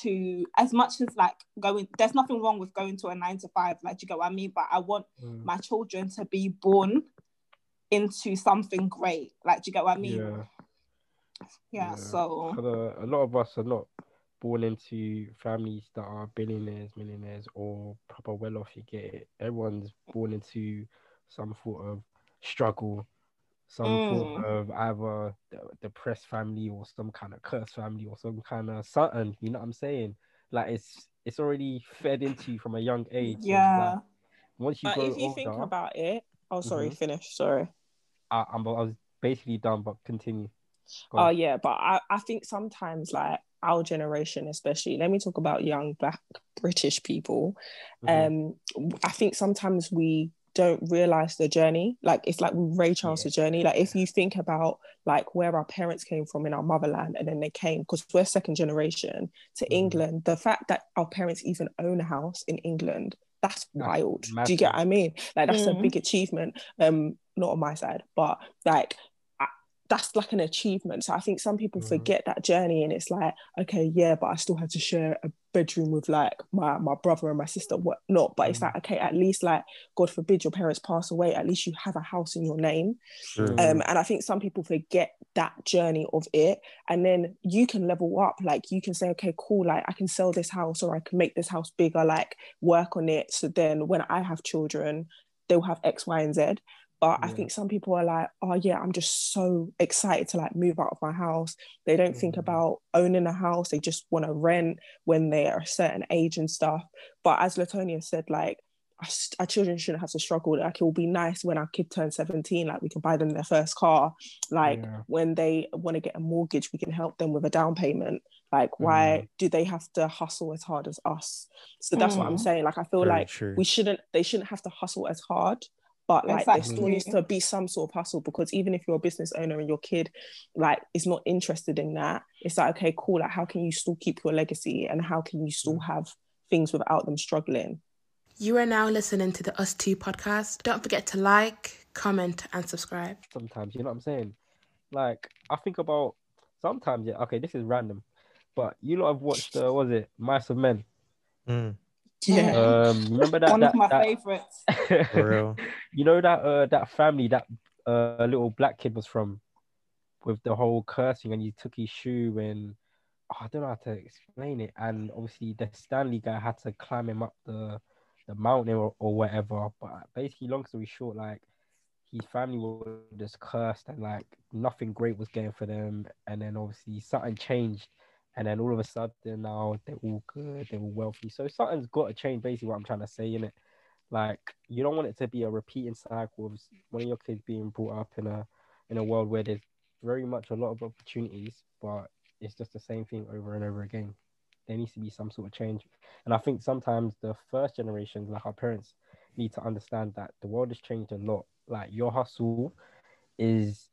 to, as much as like going, there's nothing wrong with going to a 9-to-5, like, do you get what I mean? But I want my children to be born into something great. Like, do you get what I mean? Yeah, so a lot of us are not born into families that are billionaires, millionaires, or proper well off. You get it. Everyone's born into some sort of struggle, some sort of either depressed family or some kind of cursed family or some kind of something. You know what I'm saying? Like, it's already fed into you from a young age. Yeah. Like, once you grow older, think about it, finish. Sorry, I was basically done, but continue. Oh yeah, but I think sometimes like our generation, especially, let me talk about young Black British people. I think sometimes we don't realize the journey. Like, it's like we Ray Charles' journey. Like, if you think about like where our parents came from in our motherland, and then they came, because we're second generation to England, the fact that our parents even own a house in England, that's wild. Massive. Do you get what I mean? Like, that's a big achievement. Not on my side, but like, that's like an achievement. So I think some people forget that journey, and it's like, okay, yeah, but I still had to share a bedroom with like my brother and my sister, whatnot. But it's like, okay, at least, like, God forbid your parents pass away, at least you have a house in your name. And I think some people forget that journey of it. And then you can level up. Like, you can say, okay, cool, like, I can sell this house, or I can make this house bigger, like, work on it. So then when I have children, they'll have X, Y, and Z. But I think some people are like, oh yeah, I'm just so excited to like move out of my house. They don't think about owning a house. They just want to rent when they are a certain age and stuff. But as Latonia said, like, our children shouldn't have to struggle. Like, it will be nice when our kid turns 17, like, we can buy them their first car. Like, when they want to get a mortgage, we can help them with a down payment. Like, why do they have to hustle as hard as us? So that's what I'm saying. Like, I feel they shouldn't have to hustle as hard. But like, there still needs to be some sort of hustle, because even if you're a business owner and your kid like is not interested in that, it's like, okay, cool, like, how can you still keep your legacy, and how can you still have things without them struggling? You are now listening to the Us Two podcast. Don't forget to like, comment, and subscribe. Sometimes, you know what I'm saying? Like, I think about sometimes, okay, this is random, but you lot have watched, what was it, Mice of Men? Yeah, remember that? One of my favorites. For real. You know that family that little black kid was from, with the whole cursing, and he took his shoe, and I don't know how to explain it. And obviously the Stanley guy had to climb him up the mountain or whatever. But basically, long story short, like, his family was just cursed, and like nothing great was going for them. And then obviously something changed. And then all of a sudden now they're all good, they're all wealthy. So something's got to change, basically, what I'm trying to say, innit? Like, you don't want it to be a repeating cycle of one of your kids being brought up in a world where there's very much a lot of opportunities, but it's just the same thing over and over again. There needs to be some sort of change. And I think sometimes the first generations, like our parents, need to understand that the world has changed a lot. Like, your hustle is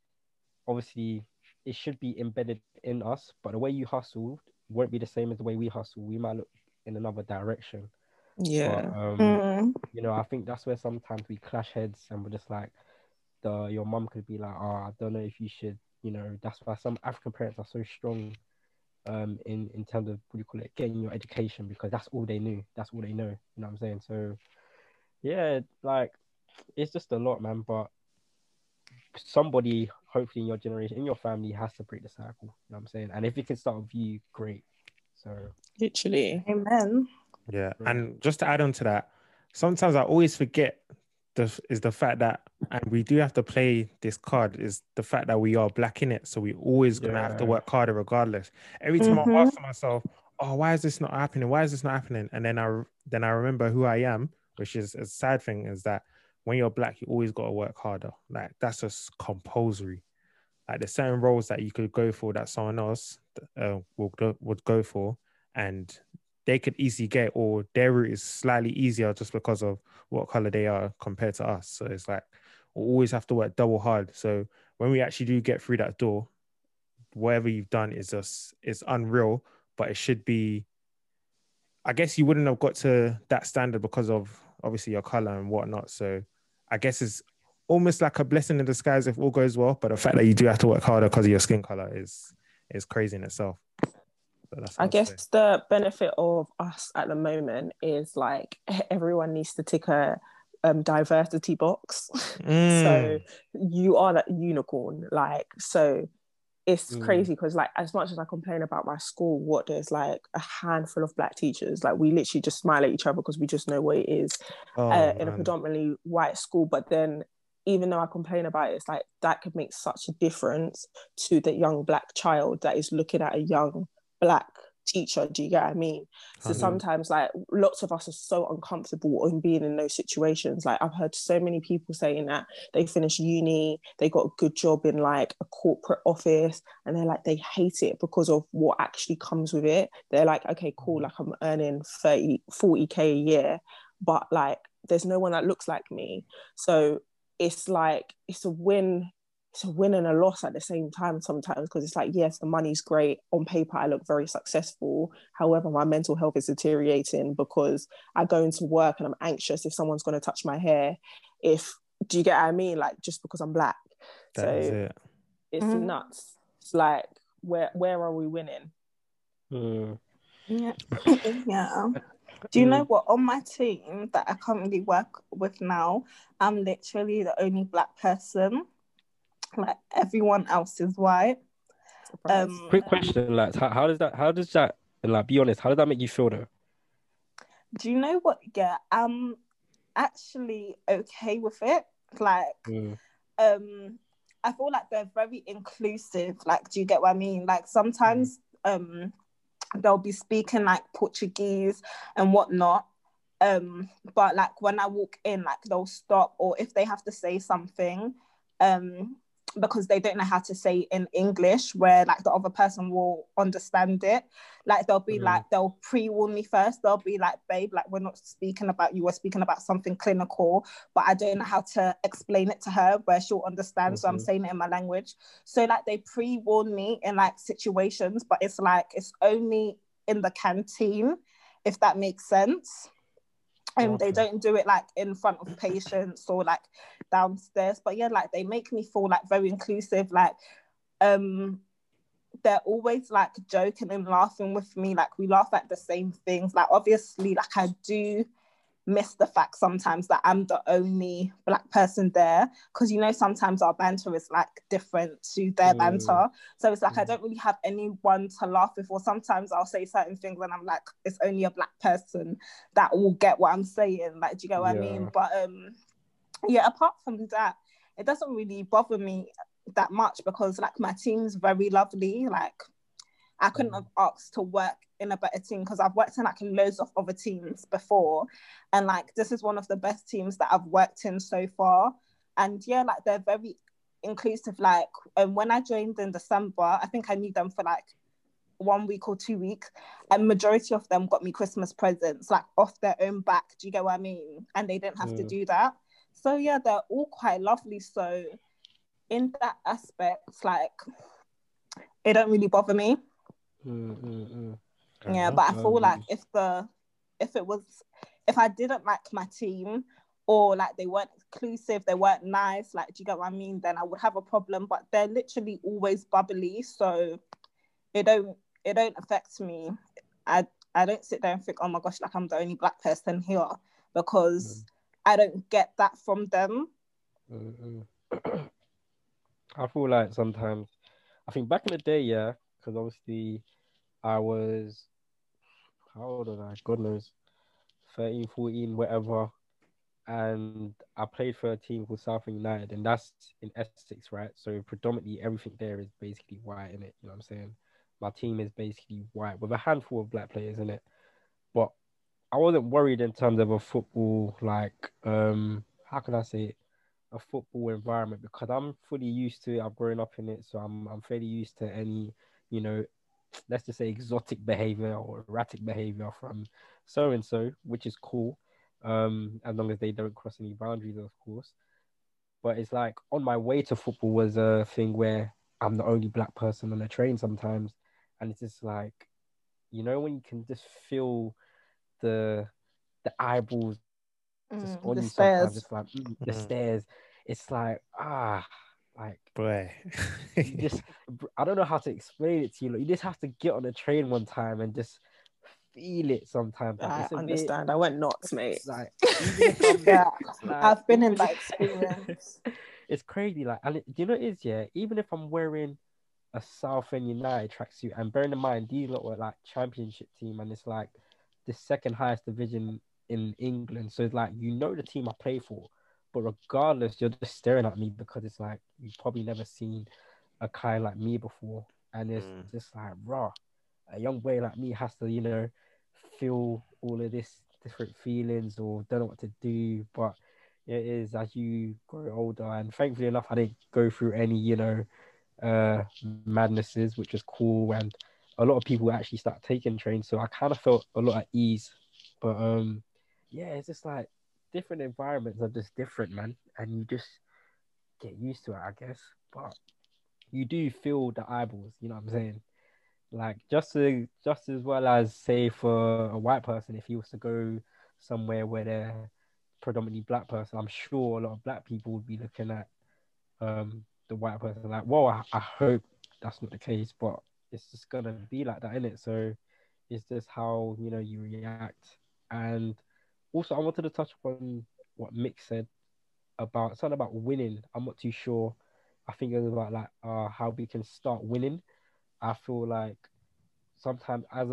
obviously... it should be embedded in us, but the way you hustled won't be the same as the way we hustle. We might look in another direction. Yeah. But, you know, I think that's where sometimes we clash heads, and we're just like, your mum could be like, I don't know if you should, you know. That's why some African parents are so strong in terms of, what do you call it, getting your education, because that's all they knew. That's all they know. You know what I'm saying? So, yeah, like, it's just a lot, man, but somebody, hopefully in your generation, in your family, has to break the cycle. You know what I'm saying? And if it can start with you, great. So literally, amen. Yeah, and just to add on to that, sometimes I always forget the fact that, and we do have to play this card, is the fact that we are black in it. So we're always going to have to work harder regardless. Every time I ask myself, oh, why is this not happening? Why is this not happening? And then I remember who I am, which is a sad thing, is that when you're black, you always got to work harder. Like, that's just compulsory. Like, there's certain roles that you could go for that someone else would go for, and they could easily get, or their route is slightly easier just because of what color they are compared to us. So it's like, we always have to work double hard. So when we actually do get through that door, whatever you've done is just, it's unreal, but it should be, I guess you wouldn't have got to that standard because of obviously your color and whatnot. So I guess it's almost like a blessing in disguise if all goes well, but the fact that you do have to work harder because of your skin color is crazy in itself. I guess the benefit of us at the moment is like everyone needs to tick a diversity box. So you are that unicorn, like, so it's crazy because like as much as I complain about my school, what there's like a handful of black teachers, like we literally just smile at each other because we just know what it is in a predominantly white school. But then even though I complain about it, it's like that could make such a difference to the young black child that is looking at a young black teacher. Do you get what I mean? So sometimes like lots of us are so uncomfortable in being in those situations. Like I've heard so many people saying that they finished uni, they got a good job in like a corporate office, and they're like, they hate it because of what actually comes with it. They're like, okay, cool, like I'm earning 30-40k a year, but like there's no one that looks like me. So it's like it's a win and a loss at the same time sometimes, because it's like, yes, the money's great. On paper, I look very successful. However, my mental health is deteriorating because I go into work and I'm anxious if someone's going to touch my hair. Do you get what I mean? Like, just because I'm black. That so is it. It's nuts. It's like, where are we winning? Yeah. Yeah. Do you know what? On my team that I currently work with now, I'm literally the only black person. Like everyone else is white. Quick question, lads. How does that like, be honest, how does that make you feel though? Do you know what? Yeah, I'm actually okay with it. Like I feel like they're very inclusive. Like, do you get what I mean? Like sometimes they'll be speaking like Portuguese and whatnot. But like when I walk in, like they'll stop, or if they have to say something, because they don't know how to say in English where like the other person will understand it, like they'll be like, they'll pre-warn me first. They'll be like, babe, like we're not speaking about you, we're speaking about something clinical, but I don't know how to explain it to her where she'll understand, so I'm saying it in my language. So like they pre-warn me in like situations, but it's like it's only in the canteen, if that makes sense. And they don't do it like in front of patients or like downstairs. But yeah, like they make me feel like very inclusive. Like they're always like joking and laughing with me. Like we laugh at the same things. Like obviously, like I do miss the fact sometimes that I'm the only black person there, because you know sometimes our banter is like different to their banter, so it's like I don't really have anyone to laugh with, or sometimes I'll say certain things and I'm like, it's only a black person that will get what I'm saying, like, do you get what I mean? But yeah, apart from that, it doesn't really bother me that much, because like my team's very lovely. Like I couldn't have asked to work in a better team, because I've worked in like loads of other teams before, and like this is one of the best teams that I've worked in so far. And yeah, like they're very inclusive. Like, and when I joined in December, I think I knew them for like 1 week or 2 weeks, and majority of them got me Christmas presents like off their own back, do you get what I mean? And they didn't have to do that. So yeah, they're all quite lovely. So in that aspect, like it don't really bother me. Yeah, but I feel like if I didn't like my team, or like they weren't inclusive, they weren't nice, like do you get what I mean, then I would have a problem. But they're literally always bubbly, so it don't affect me. I don't sit there and think, oh my gosh, like I'm the only black person here, because I don't get that from them. I feel like sometimes, I think back in the day, yeah, because obviously I was, how old was I? God knows, 13, 14, whatever. and I played for a team called Southend United, and that's in Essex, right? So predominantly everything there is basically white, in it. You know what I'm saying? My team is basically white with a handful of black players in it. But I wasn't worried in terms of a football, like, how can I say it? A football environment, because I'm fully used to it. I've grown up in it, so I'm fairly used to any, you know, let's just say exotic behavior or erratic behavior from so and so, which is cool, as long as they don't cross any boundaries, of course. But it's like on my way to football was a thing where I'm the only black person on the train sometimes, and it's just like, you know, when you can just feel the eyeballs just on the you stairs. Sometimes, it's like the stairs. It's like boy, you just, I don't know how to explain it to you. Like, you just have to get on the train one time and just feel it sometimes. Like, I understand. I went nuts, mate. Like, yeah, like, I've been in that experience. It's crazy. Like, and do you know what it is? Yeah, even if I'm wearing a Southend United tracksuit, and bearing in mind these lot were like championship team, and it's like the second highest division in England, so it's like, you know, the team I play for, but regardless, you're just staring at me because it's like, you've probably never seen a kind like me before, and it's just like, raw, a young boy like me has to, you know, feel all of this different feelings or don't know what to do. But it is as you grow older, and thankfully enough, I didn't go through any, you know, madnesses, which was cool, and a lot of people actually start taking trains, so I kind of felt a lot at ease. But yeah, it's just like different environments are just different, man. And you just get used to it, I guess. But you do feel the eyeballs, you know what I'm saying? Like, just as well as, say, for a white person, if he was to go somewhere where they're predominantly black person, I'm sure a lot of black people would be looking at the white person like, whoa, I hope that's not the case. But it's just going to be like that, innit? So it's just how, you know, you react. And also, I wanted to touch upon what Mick said about something about winning. I'm not too sure. I think it was about like how we can start winning. I feel like sometimes as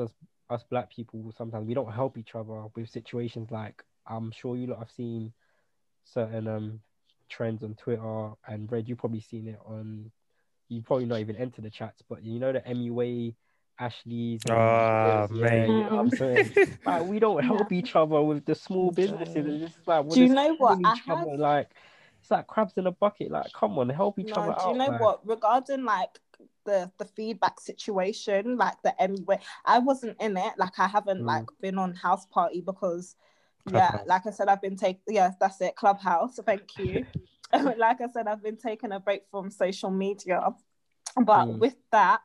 us black people, sometimes we don't help each other with situations. Like, I'm sure you lot have seen certain trends on Twitter, and Red, you've probably seen it on, you probably not even enter the chats, but you know the MUA Ashley's. Man. You know what I'm saying? Like, we don't help each other with the small businesses. It's just like, do you know what? Like, it's like crabs in a bucket. Like, come on, help each other out. Do you know what? Regarding like the feedback situation, like the MUA, I wasn't in it. Like, I haven't like been on House Party because, yeah, like I said, I've been taking. Yeah, that's it. Clubhouse. Thank you. Like I said, I've been taking a break from social media, but with that,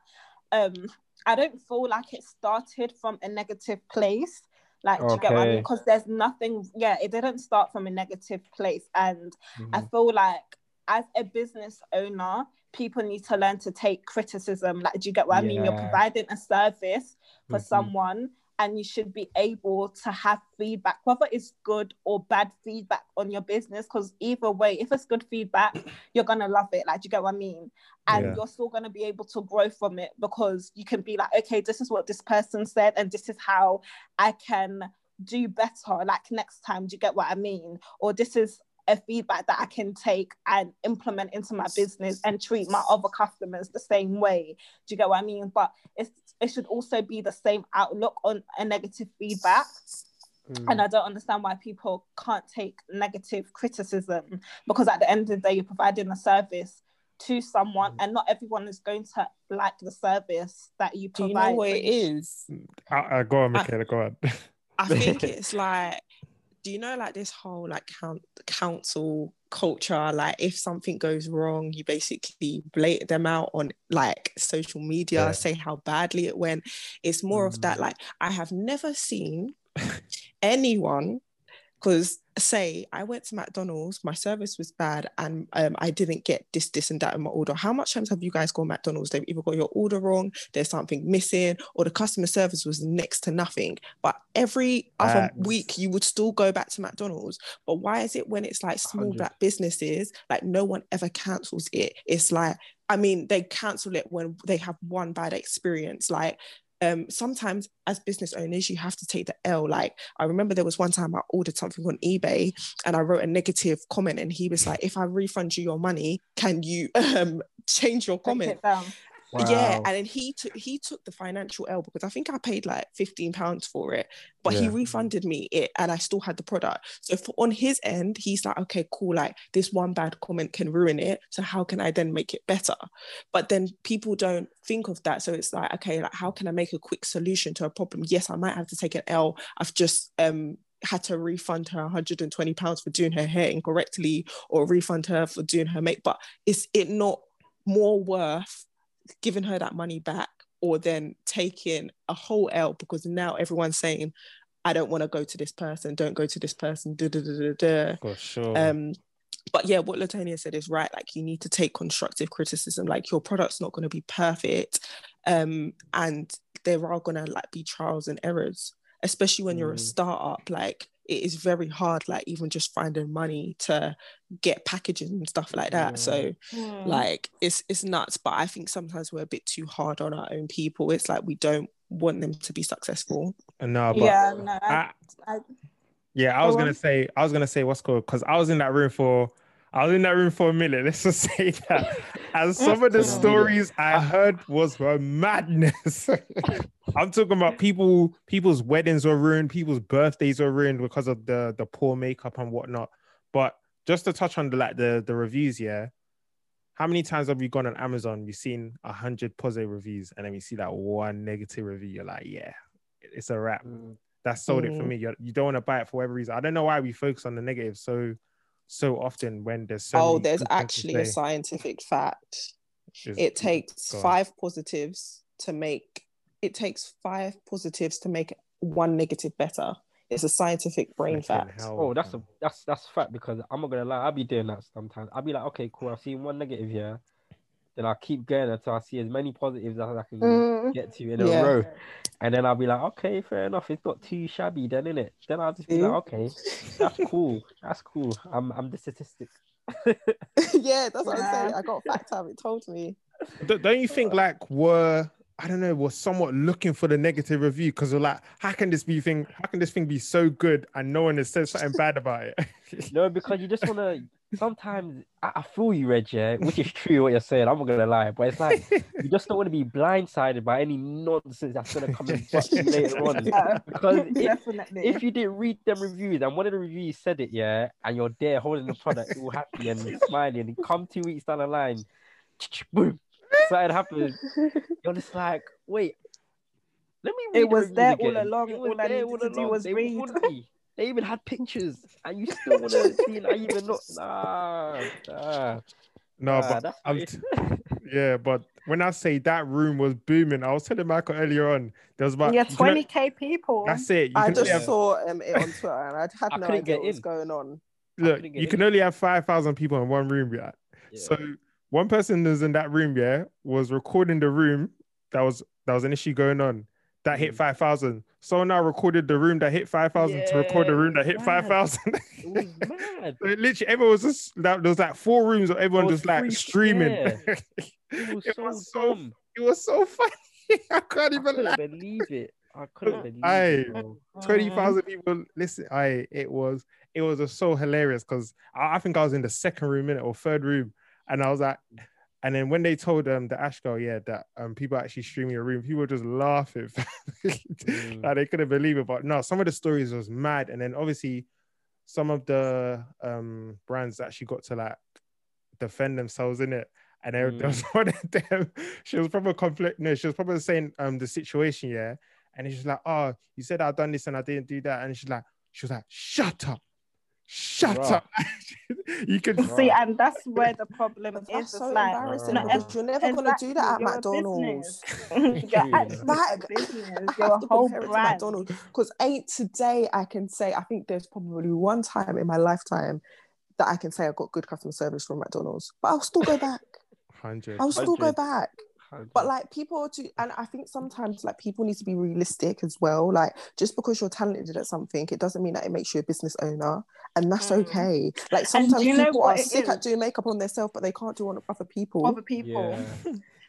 I don't feel like it started from a negative place. Like, do you get what I mean? Because there's nothing, yeah, it didn't start from a negative place. And I feel like as a business owner, people need to learn to take criticism. Like, do you get what I mean? You're providing a service for someone, and you should be able to have feedback, whether it's good or bad feedback on your business, because either way, if it's good feedback, you're going to love it. Like, do you get what I mean? And you're still going to be able to grow from it, because you can be like, okay, this is what this person said, and this is how I can do better, like, next time. Do you get what I mean? Or this is a feedback that I can take and implement into my business and treat my other customers the same way. Do you get what I mean? But it should also be the same outlook on a negative feedback. And I don't understand why people can't take negative criticism, because at the end of the day, you're providing a service to someone, and not everyone is going to like the service that you provide. Do you know what it is? Go on, Michaela, go on. I think it's like, do you know, like, this whole, like, council culture, like, if something goes wrong, you basically blate them out on, like, social media, say how badly it went. It's more of that, like, I have never seen anyone, because, say, I went to McDonald's, my service was bad, and I didn't get this and that in my order. How much times have you guys gone to McDonald's? They've either got your order wrong, there's something missing, or the customer service was next to nothing. But every other week, you would still go back to McDonald's. But why is it when it's like small 100. Black businesses, like, no one ever cancels it? It's like, I mean, they cancel it when they have one bad experience. Like, sometimes as business owners, you have to take the L. Like, I remember there was one time I ordered something on eBay and I wrote a negative comment and he was like, if I refund you your money, can you change your comment? Wow. Yeah, and then he took the financial L because I think I paid like £15 for it, but he refunded me it and I still had the product. So on his end, he's like, okay, cool, like this one bad comment can ruin it, so how can I then make it better? But then people don't think of that. So it's like, okay, like how can I make a quick solution to a problem? Yes, I might have to take an L. I've just had to refund her £120 for doing her hair incorrectly, or refund her for doing her make, but is it not more worth giving her that money back or then taking a whole L? Because now everyone's saying, I don't want to go to this person, don't go to this person, da, da, da, da, da. For sure. But yeah, what Latonia said is right. Like, you need to take constructive criticism. Like, your product's not going to be perfect, and there are going to like be trials and errors, especially when you're a startup. Like, it is very hard, like even just finding money to get packaging and stuff like that. So like it's nuts. But I think sometimes we're a bit too hard on our own people. It's like we don't want them to be successful. No, but I was gonna say what's cool, because I was in that room for a minute. Let's just say that. And some of the stories I heard was madness. I'm talking about people's weddings were ruined, people's birthdays were ruined because of the poor makeup and whatnot. But just to touch on the reviews, yeah. How many times have you gone on Amazon, you've seen 100 positive reviews, and then you see that one negative review, you're like, yeah, it's a wrap. That sold it for me. You don't want to buy it for whatever reason. I don't know why we focus on the negative so often when there's so many. There's actually a scientific fact. It takes five positives to make one negative better. It's a scientific brain fact. That's fact, because I'm not gonna lie, I'll be doing that sometimes. I'll be like, okay, cool, I've seen one negative here, then I'll keep going until I see as many positives as I can get to in a row. And then I'll be like, okay, fair enough. It's not too shabby then, innit? Then I'll just be like, okay, that's cool. That's cool. I'm the statistic. Yeah, that's what I'm saying. I got fact out. It told me. Don't you think like we're somewhat looking for the negative review, because we're like, how can this thing be so good and no one has said something bad about it? No, because you just want to. Sometimes I feel you, Reg, yeah, which is true what you're saying, I'm not gonna lie, but it's like you just don't want to be blindsided by any nonsense that's gonna come in later on. Yeah, because if you didn't read them reviews and one of the reviews said it, yeah, and you're there holding the product all happy and smiling, and come 2 weeks down the line, boom, something happens, you're just like, wait, let me read it. Was there all along. All I needed to do was read. They even had pictures, and you still want to see like even not. But but when I say that room was booming, I was telling Michael earlier on, there was about 20,000 people. That's it. I just saw it on Twitter, and I had no idea what was going on. Look, you can only have 5,000 people in one room, yeah. So one person that was in that room, yeah, was recording the room that was an issue going on. That hit 5,000. So now recorded the room that hit 5,000 to record the room that hit 5,000. It was mad. So literally, everyone was just, there was like four rooms where everyone was like streaming. Yeah. It was so funny. I can't even believe it. I couldn't believe it. 20,000 people. Listen, it was just so hilarious, because I think I was in the second room or third room, and I was like. And then when they told the Ash girl, yeah, that people actually stream your room, people were just laughing. Like they couldn't believe it. But no, some of the stories was mad. And then obviously some of the brands actually got to like defend themselves in it. And there was one of them, she was probably saying the situation, yeah. And she's like, oh, you said I've done this and I didn't do that. And she was like, shut up. You can see, and that's where the problem is. That's so embarrassing. You're never going to do that at McDonald's. You're a whole brand. Because ain't today I can say, I think there's probably one time in my lifetime that I can say I got good customer service from McDonald's, but I'll still go back. But like people do, and I think sometimes like people need to be realistic as well. Like just because you're talented at something, it doesn't mean that it makes you a business owner, and that's okay. Like sometimes people are sick at doing makeup on themselves, but they can't do on other people. Yeah.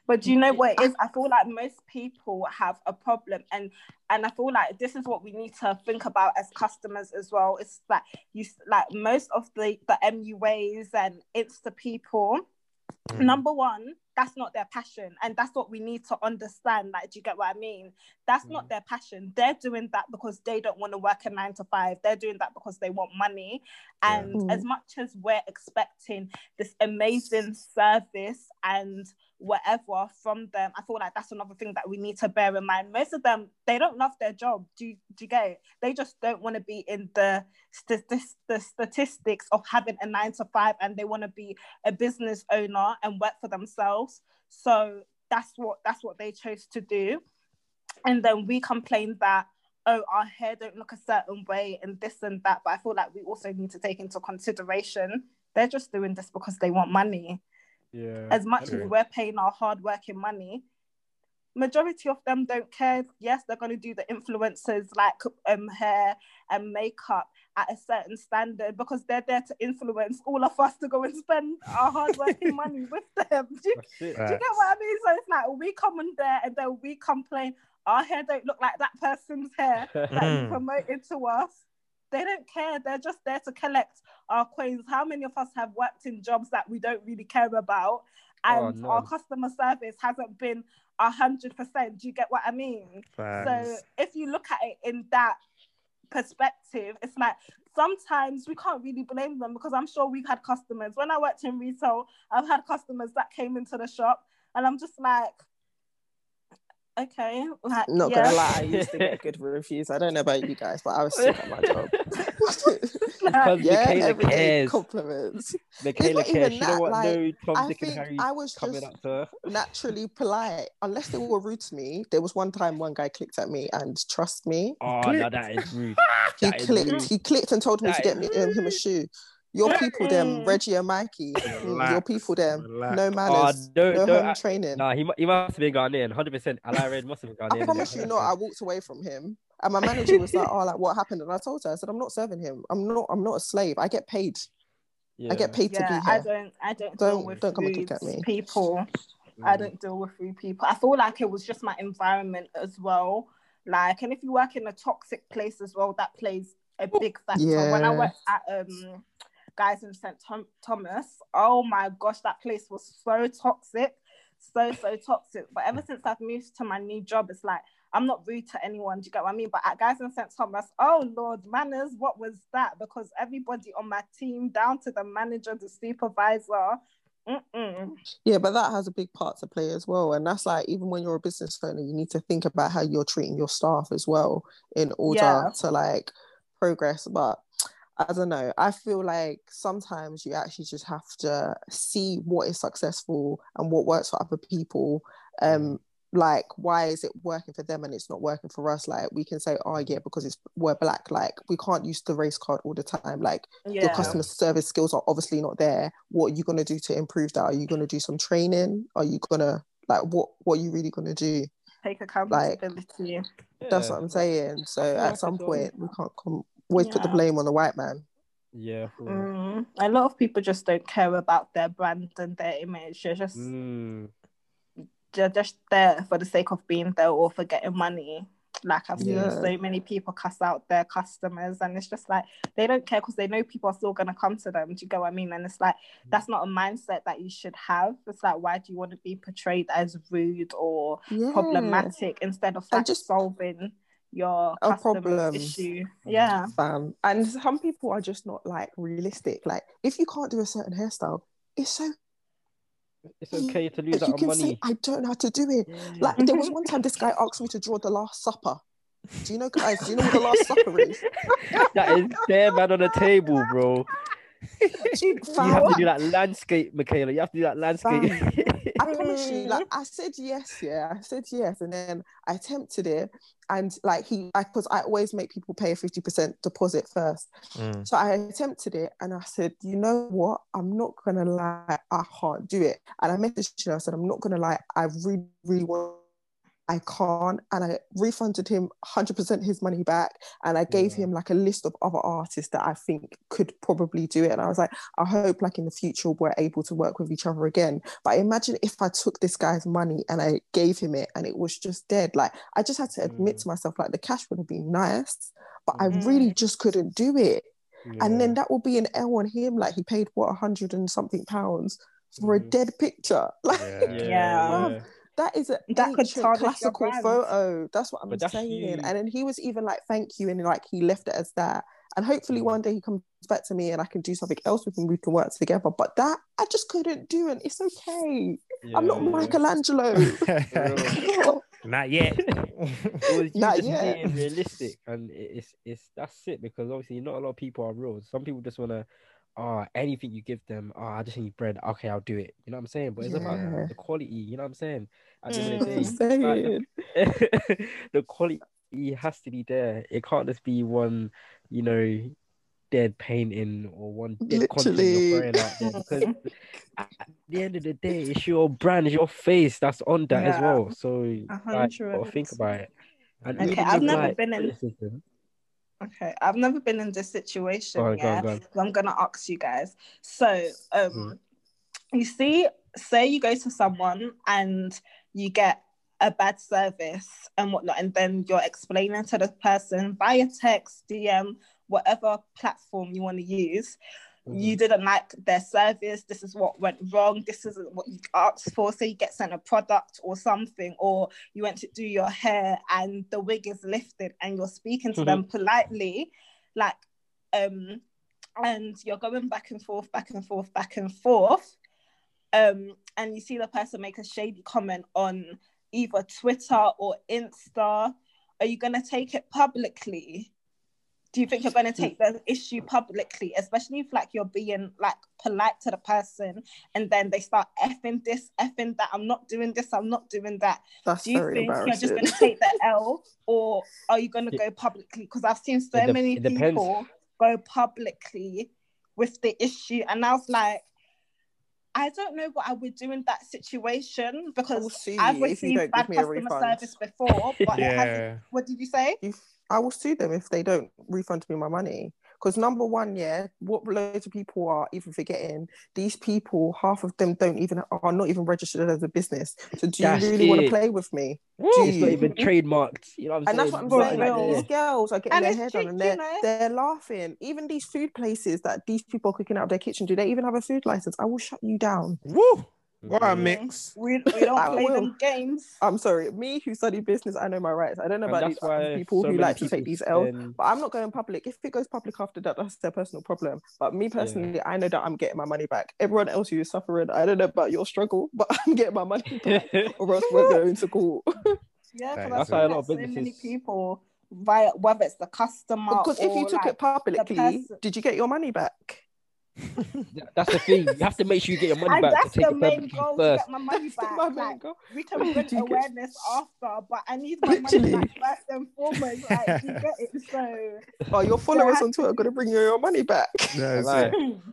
But do you know what it is? I feel like most people have a problem, and I feel like this is what we need to think about as customers as well. It's that you like most of the MUAs and Insta people. Number one, that's not their passion, and that's what we need to understand. Like, do you get what I mean? That's not their passion. They're doing that because they don't want to work a 9-to-5. They're doing that because they want money. And as much as we're expecting this amazing service and whatever from them, I feel like that's another thing that we need to bear in mind. Most of them, they don't love their job. Do you get it? They just don't want to be in the statistics of having a 9-to-5, and they want to be a business owner and work for themselves. So that's what they chose to do. And then we complain that, oh, our hair don't look a certain way and this and that. But I feel like we also need to take into consideration they're just doing this because they want money. Yeah, as much as we're paying our hard-working money, majority of them don't care. Yes, they're going to do the influencers like hair and makeup at a certain standard because they're there to influence all of us to go and spend our hard-working money with them. Do you get what I mean? So it's like we come in there and then we complain, our hair don't look like that person's hair that you promoted to us. They don't care. They're just there to collect our coins. How many of us have worked in jobs that we don't really care about, and our customer service hasn't been 100%? Do you get what I mean? Thanks. So if you look at it in that perspective, it's like sometimes we can't really blame them, because I'm sure we've had customers. When I worked in retail, I've had customers that came into the shop, and I'm just like, okay, like, not gonna lie, I used to get good reviews. I don't know about you guys, but I was sick at my job. Because Michaela cares. Compliments. Michaela cares. She don't want no Tom, Dick and Harry coming up to her. Naturally polite, unless they were rude to me. There was one time one guy clicked at me, and trust me, no, that is rude. He clicked and told me to get me him a shoe. Your people them, Reggie and Mikey. Relax, your people them, relax. No manners, no home training. Nah, he must have been Ghanaian, 100%. Alain must have been Ghanaian. I promise you not, I walked away from him, and my manager was like, "Oh, like what happened?" And I told her, I said, "I'm not serving him. I'm not a slave. I get paid. Yeah. I get paid to be here. Don't come and look at me, people. I don't deal with rude people. I feel like it was just my environment as well. Like, and if you work in a toxic place as well, that plays a big factor. Yeah. When I worked at Guys in St. Thomas. Oh my gosh, that place was so toxic, so toxic. But ever since I've moved to my new job, it's like I'm not rude to anyone. Do you get what I mean? But at Guys in St. Thomas, oh Lord, manners, what was that? Because everybody on my team, down to the manager, the supervisor. Yeah, but that has a big part to play as well. And that's like, even when you're a business owner, you need to think about how you're treating your staff as well in order to like progress. But I don't know. I feel like sometimes you actually just have to see what is successful and what works for other people. Like, why is it working for them and it's not working for us? Like, we can say, oh yeah, because we're black. Like, we can't use the race card all the time. Like, your customer service skills are obviously not there. What are you going to do to improve that? Are you going to do some training? Are you going to, like, what are you really going to do? Take accountability. Like, that's what I'm saying. So at some point, we can't always put the blame on the white man. A lot of people just don't care about their brand and their image. They're just there for the sake of being there or for getting money. Like, I've seen so many people cuss out their customers, and it's just like they don't care because they know people are still going to come to them. Do you get what I mean? And it's like, that's not a mindset that you should have. It's like, why do you want to be portrayed as rude or problematic instead of like just solving your problem issue? And some people are just not like realistic. Like, if you can't do a certain hairstyle, it's okay to lose that money. You can say, I don't know how to do it. Like, there was one time this guy asked me to draw the Last Supper. Do you know what the Last Supper is? That is bare man on the table, bro. You have to do that landscape, Michaela. You have to do that landscape. I promise you, like, I said yes, and then I attempted it, and like because I always make people pay a 50% deposit first. So I attempted it, and I said, you know what, I'm not gonna lie, I can't do it. And I messaged her, I said, I'm not gonna lie, I really, really want I can't. And I refunded him 100% his money back. And I gave him like a list of other artists that I think could probably do it. And I was like, I hope like in the future we're able to work with each other again. But imagine if I took this guy's money and I gave him it and it was just dead. Like I just had to admit to myself, like the cash would have been nice, but I really just couldn't do it. Yeah. And then that would be an L on him. Like he paid what, 100 and something pounds for a dead picture. Like that is an ancient classical photo. That's what I'm saying. And then he was even like, thank you. And like, he left it as that. And hopefully one day he comes back to me and I can do something else with him. We can work together. But that, I just couldn't do. And it's okay. Yeah. I'm not Michelangelo. Not yet. Not yet. Being realistic. And it's that's it, because obviously not a lot of people are real. Some people just want to, anything you give them, I just need bread, okay, I'll do it. You know what I'm saying? But it's about the quality, you know what I'm saying? At the end of the day, like, the quality has to be there. It can't just be one, you know, dead painting or one dead content you're throwing out there. Because at the end of the day, it's your brand, it's your face that's on that as well. So like, you gotta think about it. And okay, I've never been in. Okay, I've never been in this situation. Go on. So I'm gonna ask you guys. So, you see, say you go to someone and you get a bad service and whatnot, and then you're explaining to the person via text, DM, whatever platform you want to use. You didn't like their service, this is what went wrong, this isn't what you asked for. So you get sent a product or something, or you went to do your hair and the wig is lifted and you're speaking to them politely, like, and you're going back and forth. And you see the person make a shady comment on either Twitter or Insta. Are you going to take it publicly? Do you think you're going to take the issue publicly, especially if like you're being like polite to the person and then they start effing this, effing that, I'm not doing this, I'm not doing that. That's Do you think you're just going to take the L, or are you going to go publicly? Because I've seen so many people go publicly with the issue, and I was like, I don't know what I would do in that situation, because I've received bad customer service before. But what did you say? I will sue them if they don't refund me my money. Because number one, what loads of people are even forgetting, these people, half of them are not even registered as a business. So do you really want to play with me? It's not even trademarked. You know what I'm saying? That's what I'm saying. Like, these girls are getting their hair done and they're laughing. Even these food places that these people are cooking out of their kitchen, do they even have a food license? I will shut you down. Woo! What a mix. We don't play them games. I'm sorry. Me who study business, I know my rights. I don't know about these people who like to take these L's, but I'm not going public. If it goes public after that, that's their personal problem. But me personally, I know that I'm getting my money back. Everyone else who is suffering, I don't know about your struggle, but I'm getting my money back, or else we're going to court. Yeah, because that's why a lot of businesses. So many people, whether it's the customer, because if you took it publicly, did you get your money back? That's the thing. You have to make sure you get your money back. That's the main goal, to get my money back. Like, we can bring awareness after, but I need my money back first and foremost. Like, you get it? So, your followers on Twitter are going to bring you your money back. No, like,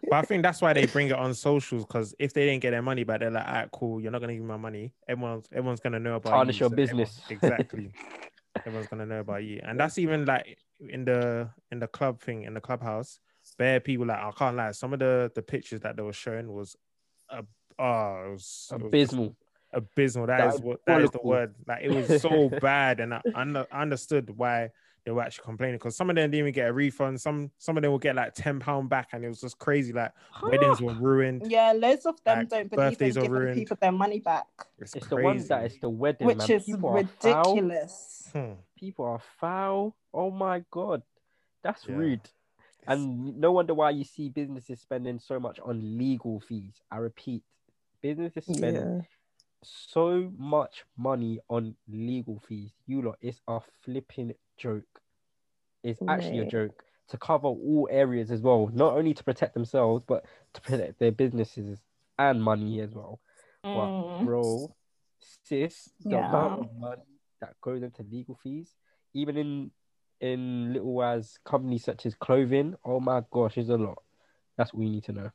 but I think that's why they bring it on socials, because if they didn't get their money back, they're like, all right, cool, you're not going to give me my money. Everyone's going to know about tarnish your business. Everyone's going to know about you, and that's even like in the club thing, in the clubhouse. Bare people, like, I can't lie, some of the pictures that they were showing was abysmal. That is the word. Like, it was so bad, and I understood why they were actually complaining, because some of them didn't even get a refund. Some of them will get like £10 back, and it was just crazy. Like, weddings were ruined. Yeah, loads of them like, don't believe in giving people their money back. It's the ones that it's the wedding, which is ridiculous. People are foul. Oh my god, that's rude. And no wonder why you see businesses spending so much on legal fees. I repeat, businesses spend so much money on legal fees. You lot, it's a flipping joke. It's actually a joke to cover all areas as well, not only to protect themselves, but to protect their businesses and money as well. But bro, sis, the amount of money that goes into legal fees, even in little as companies such as clothing, oh my gosh, it's a lot. That's what you need to know.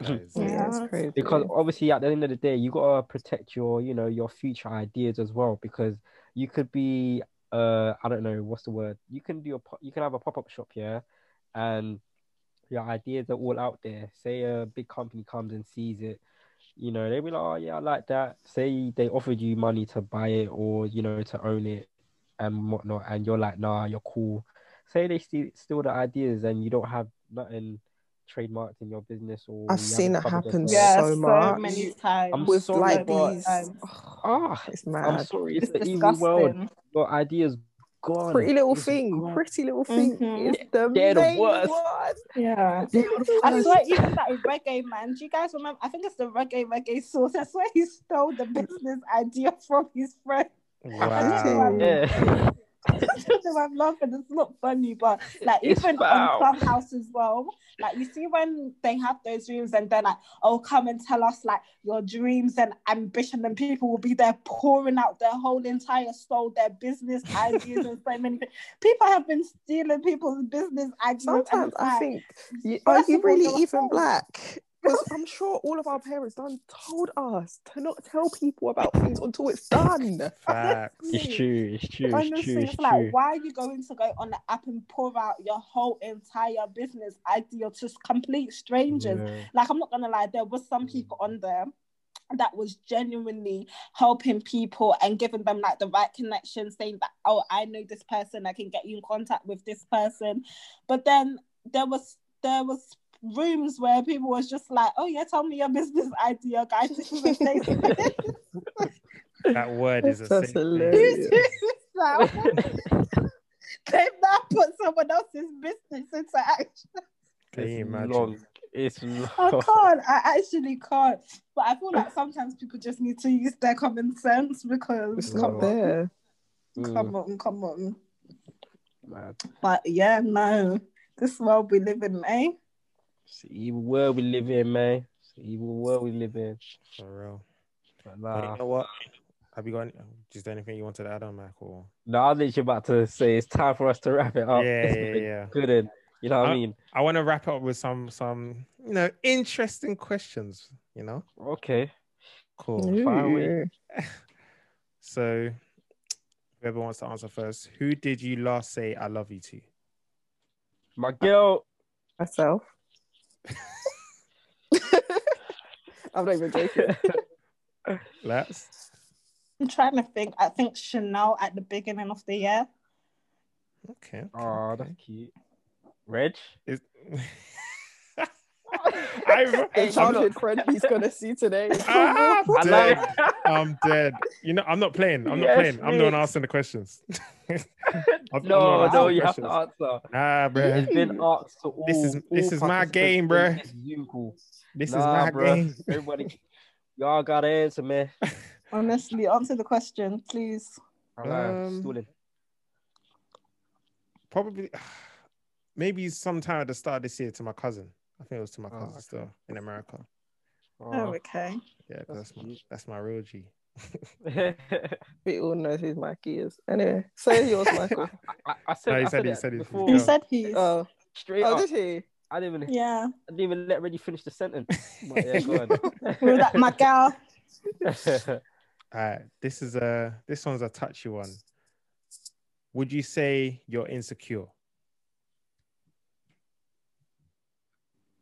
That's crazy. Because obviously at the end of the day, you gotta protect your, you know, your future ideas as well, because You could be, I don't know, what's the word? You can have a pop-up shop, yeah? And your ideas are all out there. Say a big company comes and sees it, you know, they'll be like, oh, yeah, I like that. Say they offered you money to buy it or, you know, to own it and whatnot, and you're like, nah, you're cool. Say they steal the ideas and you don't have nothing trademarked in your business, or I've seen it happen so many times. It's mad. I'm sorry, it's the evil world. Your idea's gone. Pretty little thing. Mm-hmm. It's the worst. Yeah, I swear, even that reggae man. Do you guys remember? I think it's the reggae source. I swear he stole the business idea from his friend. Wow. Yeah. I'm laughing, it's not funny, but like even on Clubhouse as well, like you see when they have those rooms and they're like, oh, come and tell us like your dreams and ambition, and people will be there pouring out their whole entire soul, their business ideas and so many things. People have been stealing people's business ideas. Sometimes I think, are you really even black? Because I'm sure all of our parents done told us to not tell people about things until it's done. Facts. It's true. Honestly, it's like, true. Why are you going to go on the app and pour out your whole entire business idea to complete strangers? Yeah. Like, I'm not going to lie, there was some people on there that was genuinely helping people and giving them like the right connection, saying that, oh, I know this person, I can get you in contact with this person. But then there was rooms where people was just like, oh yeah, tell me your business idea, guys. That word is a hilarious. They've now put someone else's business into action. Can you imagine? It's long. I actually can't. But I feel like sometimes people just need to use their common sense, because it's not there. Come on. Mad. But yeah, no, this world we live in, eh? It's the evil world we live in, man. It's the evil world we live in. For real. But nah. You know what? Have you got just anything you wanted to add on, Mac? Or... No, I was literally about to say it's time for us to wrap it up. Yeah. Good. You know what I mean? I want to wrap up with some, you know, interesting questions, you know? Okay. Cool. Fire away. So, whoever wants to answer first, who did you last say I love you to? My girl. Myself. I'm not even joking. I'm trying to think. I think Chanel at the beginning of the year. Okay. Oh, that's cute. Reg? A childhood friend he's gonna see today. I'm dead. You know, I'm not playing. I'm the one asking the questions. No, you have to answer. Nah, bro. It's been asked to all. This is my game, bro. This is my game. Everybody, y'all gotta answer, man. Honestly, answer the question, please. Probably, maybe sometime at the start of this year to my cousin. I think it was to my cousin still in America. Oh, okay. Yeah, that's my real G. We all know who Mikey is. Anyway, say yours, Michael. He said he. Oh, straight up. Oh, did he? I didn't even let Reggie finish the sentence. But yeah, go on. We're like, my gal. All right, this one's a touchy one. Would you say you're insecure?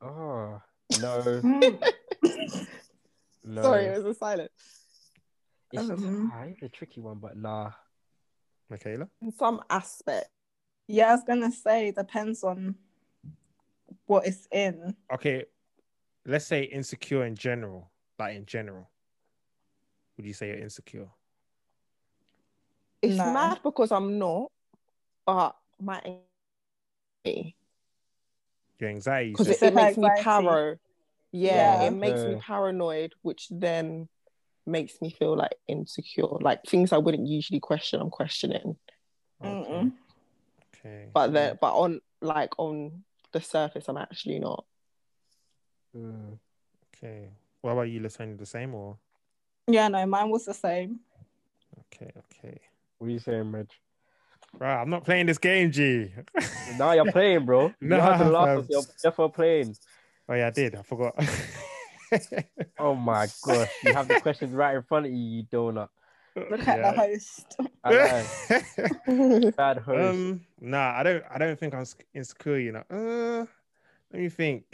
Oh, no. No. Sorry, it was a silence. It's a tricky one, but nah. Michaela? In some aspect. Yeah, I was going to say, depends on what it's in. Okay, let's say insecure in general. Like, in general. Would you say you're insecure? It's mad because I'm not, but my... Your anxiety, because it makes me paro. Yeah, it makes me paranoid, which then makes me feel like insecure. Like things I wouldn't usually question, I'm questioning. Okay. But on the surface, I'm actually not. Okay. What about you, Latonia? The same or? Yeah, no, mine was the same. Okay. What are you saying, Reg? Right, I'm not playing this game, G. No, you're playing, bro. No, you had to laugh at yourself. Therefore, playing. Oh yeah, I did. I forgot. Oh my gosh, you have the questions right in front of you, you donut. Look at the host. Bad host. Nah, I don't think I'm insecure, you know. Let me think.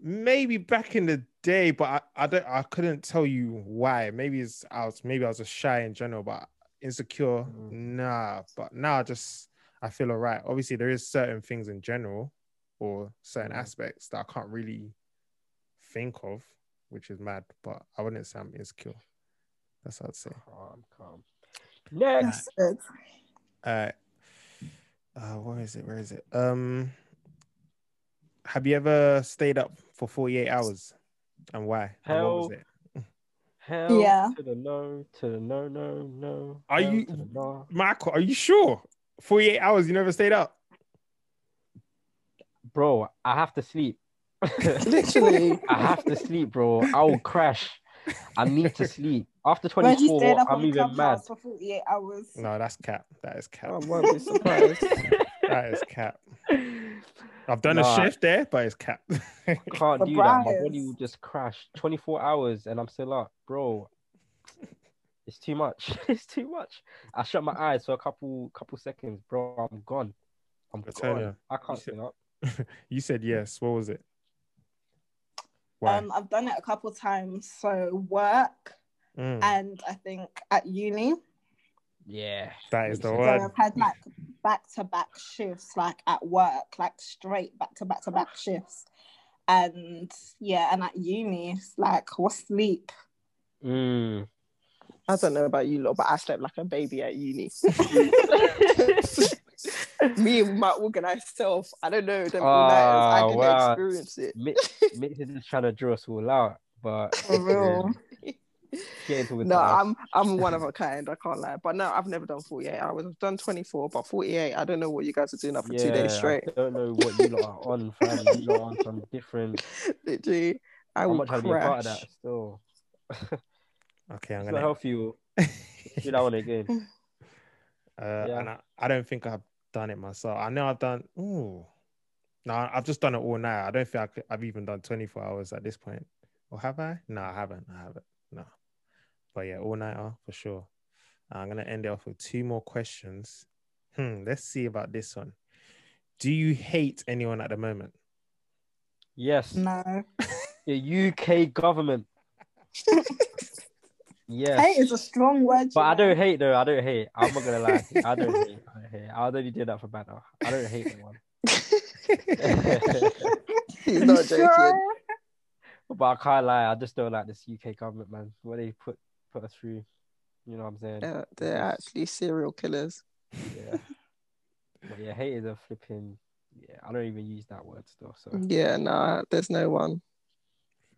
Maybe back in the day, but I couldn't tell you why. Maybe I was just shy in general, but insecure, nah. But now I feel all right. Obviously, there is certain things in general or certain aspects that I can't really think of, which is mad, but I wouldn't say I'm insecure. That's what I'd say. Calm. Next. All right. Where is it? Have you ever stayed up for 48 hours and why? Hell, and what was it? Hell yeah. To the no. Are you, no. Michael, are you sure? 48 hours, you never stayed up? Bro, I have to sleep. Literally. I have to sleep, bro. I will crash. I need to sleep. After 24, I'm even mad. For 48 hours. No, that's cap. That is cap. I won't be surprised. That is cap. I've done a shift there, but it's cap. I can't do that. My body will just crash. 24 hours and I'm still up. Bro, it's too much. It's too much. I shut my eyes for a couple seconds. Bro, I'm gone. I'm gone. I can't sit up. You said yes. What was it? Why? I've done it a couple times. So work and I think at uni. Yeah, that is the word. So I've had like back-to-back shifts, like at work, like straight back-to-back shifts, and yeah, and at uni, it's like what's sleep? I don't know about you lot, but I slept like a baby at uni. Me and my organised self, I don't know. I didn't experience it. Mitch is just trying to draw us all out, but for real. I'm one of a kind, I can't lie. But no, I've never done 48 hours. I've done 24, but 48, I don't know what you guys are doing up for 2 days straight. I don't know what you lot are on, fam. You lot are on some different. Literally, I would crash. How much have you part of that still? Okay, I'm going to help you do that one again. And I don't think I've done it myself. I know I've done... Ooh. No, I've just done it all night. I don't think I've even done 24 hours at this point. Or have I? No, I haven't. No. But yeah, all-nighter for sure. I'm going to end it off with two more questions. Let's see about this one. Do you hate anyone at the moment? Yes. No. The UK government. Yes. Hate is a strong word. But I don't hate though. I don't hate. I'm not going to lie. I don't hate. I already did that for banter. I don't hate anyone. He's not joking. But I can't lie, I just don't like this UK government, man. What they put us through, you know what I'm saying? They're actually serial killers. Yeah. But yeah, haters are flipping. Yeah, I don't even use that word still. So yeah, nah, there's no one.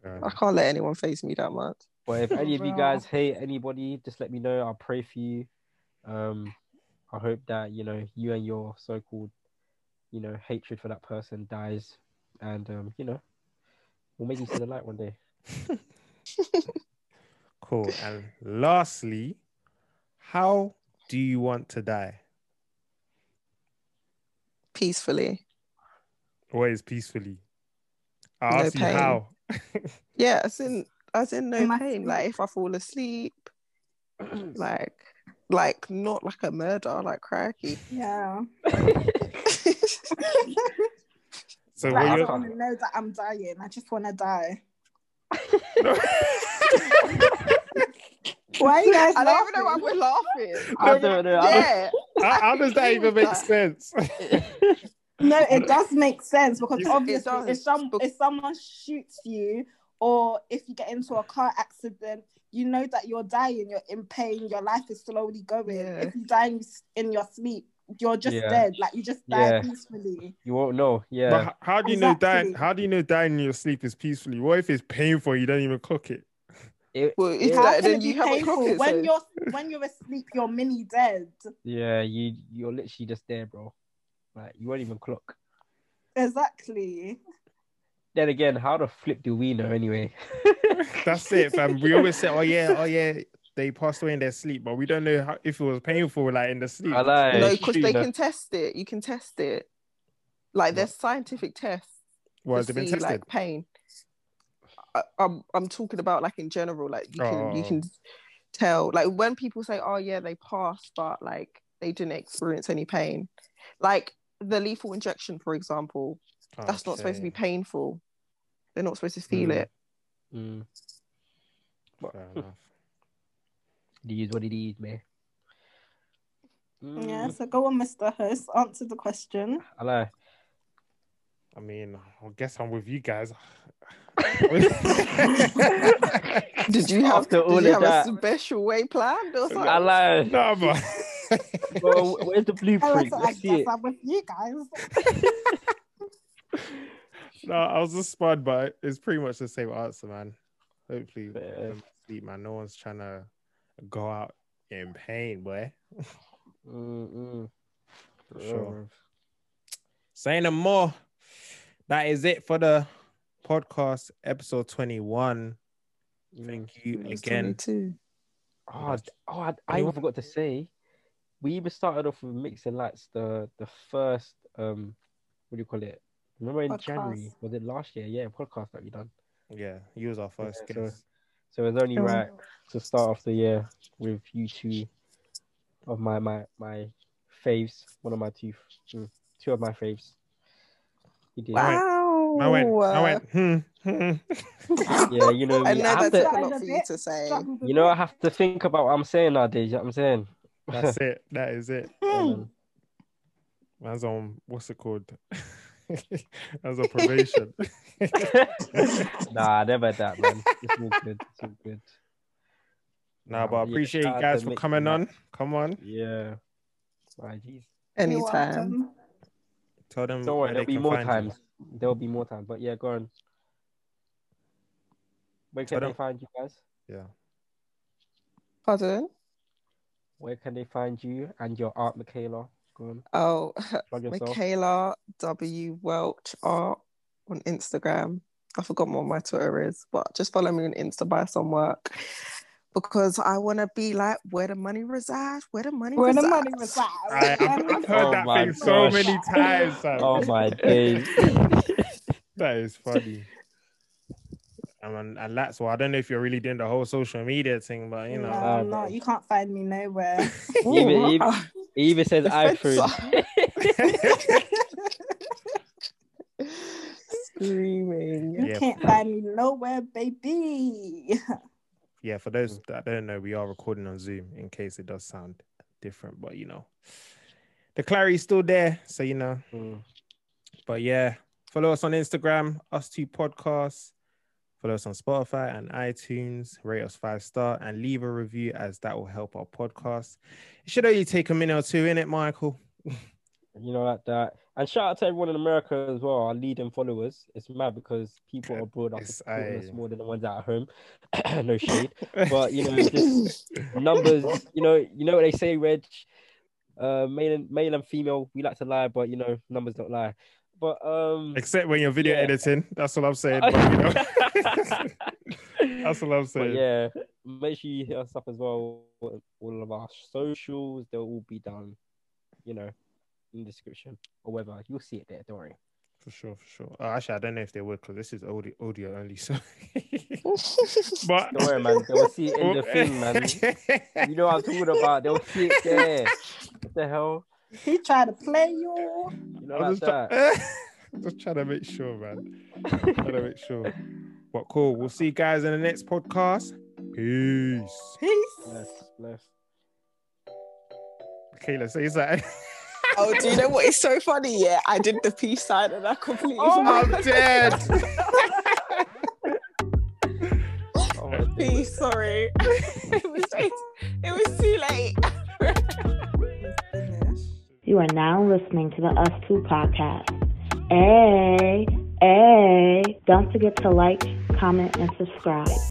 I can't let anyone face me that much. But if any of you guys hate anybody, just let me know. I'll pray for you. I hope that you know you and your so-called, you know, hatred for that person dies, and you know. We'll make you see the light one day. Cool. And lastly, how do you want to die? Peacefully. Always peacefully. I asked you how. Yeah, as in no pain. Like if I fall asleep, like not like a murder, like crikey. Yeah. So like, I don't want to know that I'm dying. I just want to die. Why are you guys laughing? I don't even know why we're laughing. I don't know. Yeah. How does that even make sense? No, it does make sense because obviously if someone shoots you or if you get into a car accident, you know that you're dying, you're in pain, your life is slowly going. Yeah. If you're dying in your sleep, you're just dead, like you just die peacefully. You won't know, But how do you know dying? How do you know dying in your sleep is peacefully? What if it's painful? You don't even clock it. Then you haven't clocked it. When you're asleep, you're mini dead. Yeah, you're literally just there, bro. Like you won't even clock. Exactly. Then again, how the flip do we know anyway? That's it, fam. We always say, oh yeah. They passed away in their sleep, but we don't know if it was painful, like in the sleep. No, because they can test it. You can test it. Like there's scientific tests. Well, has it been tested? Like pain. I'm talking about like in general, like you can tell, like when people say, oh yeah, they passed, but like they didn't experience any pain, like the lethal injection, for example, that's not supposed to be painful. They're not supposed to feel it. But, fair enough. It is what it is, man. Yeah, so go on, Mr. Host, answer the question. Hello. I mean, I guess I'm with you guys. Did you have a special way planned or something? Hello. No, man. Well, where's the blueprint? I guess I'm with you guys. No, I was just spun, but it's pretty much the same answer, man. Hopefully, sleep, man. No one's trying to go out in pain, boy. For sure. Saying no more. That is it for the podcast, episode 21. Thank you again. I forgot to say, we even started off with mixing lights, the first what do you call it? Remember in podcast. January, was it last year? Yeah, podcast that we done. Yeah, you was our first guest. So it's only right to start off the year with you two of my faves. One of my two of my faves. You did. Wow. I went. Yeah, you know, I know that's a lot for you to say. You know, I have to think about what I'm saying nowadays. You know what I'm saying? That's it. That is it. Man's on, what's it called? As a probation. Nah, never that, man. It's all good. It's all good. Nah, but I appreciate you guys for coming on. Come on. Yeah. Anytime. Tell them. Don't worry, there'll be more times. There'll be more time. But yeah, go on. Where can they find you guys? Yeah. Pardon? Where can they find you and your art, Michaela? Oh, Michaela W Welch art on Instagram. I forgot what my Twitter is, but just follow me on Insta, buy some work, because I want to be like, where the money resides, where the money resides. Where the money resides. I've heard that thing so many times. Oh my days. That is funny. And that's why I don't know if you're really doing the whole social media thing, but you know. No, you can't find me nowhere. He even says iFruit. Screaming. You can't find me nowhere, baby. Yeah, for those that don't know, we are recording on Zoom in case it does sound different, but you know, the clarity's still there, so you know. But yeah, follow us on Instagram, Us2Podcasts. Follow us on Spotify and iTunes, rate us 5-star and leave a review, as that will help our podcast. It should only take a minute or two, innit, Michael? You know, like that. And shout out to everyone in America as well, our leading followers. It's mad because people abroad are supporting us more than the ones at home. No shade. But, you know, just numbers, you know what they say, Reg? Male and female, we like to lie, but, you know, numbers don't lie. But except when you're video editing, that's what I'm saying. But, you know, that's what I'm saying. But yeah, make sure you hit us up as well. All of our socials, they'll all be down, you know, in the description or whatever. You'll see it there. Don't worry. For sure. Actually, I don't know if they would, because this is audio only. So, but don't worry, man. They'll see it in the thing, man. You know what I'm talking about. They'll see it there. What the hell? He tried to play you. You know, I'm just trying to make sure, man. But cool. We'll see you guys in the next podcast. Peace. Bless. Okay, let's say that. Oh, do you know what is so funny? Yeah, I did the peace sign and I completely forgot. I'm dead. Peace. Sorry. It was too late. You are now listening to the Us Two podcast. Hey, don't forget to like, comment, and subscribe.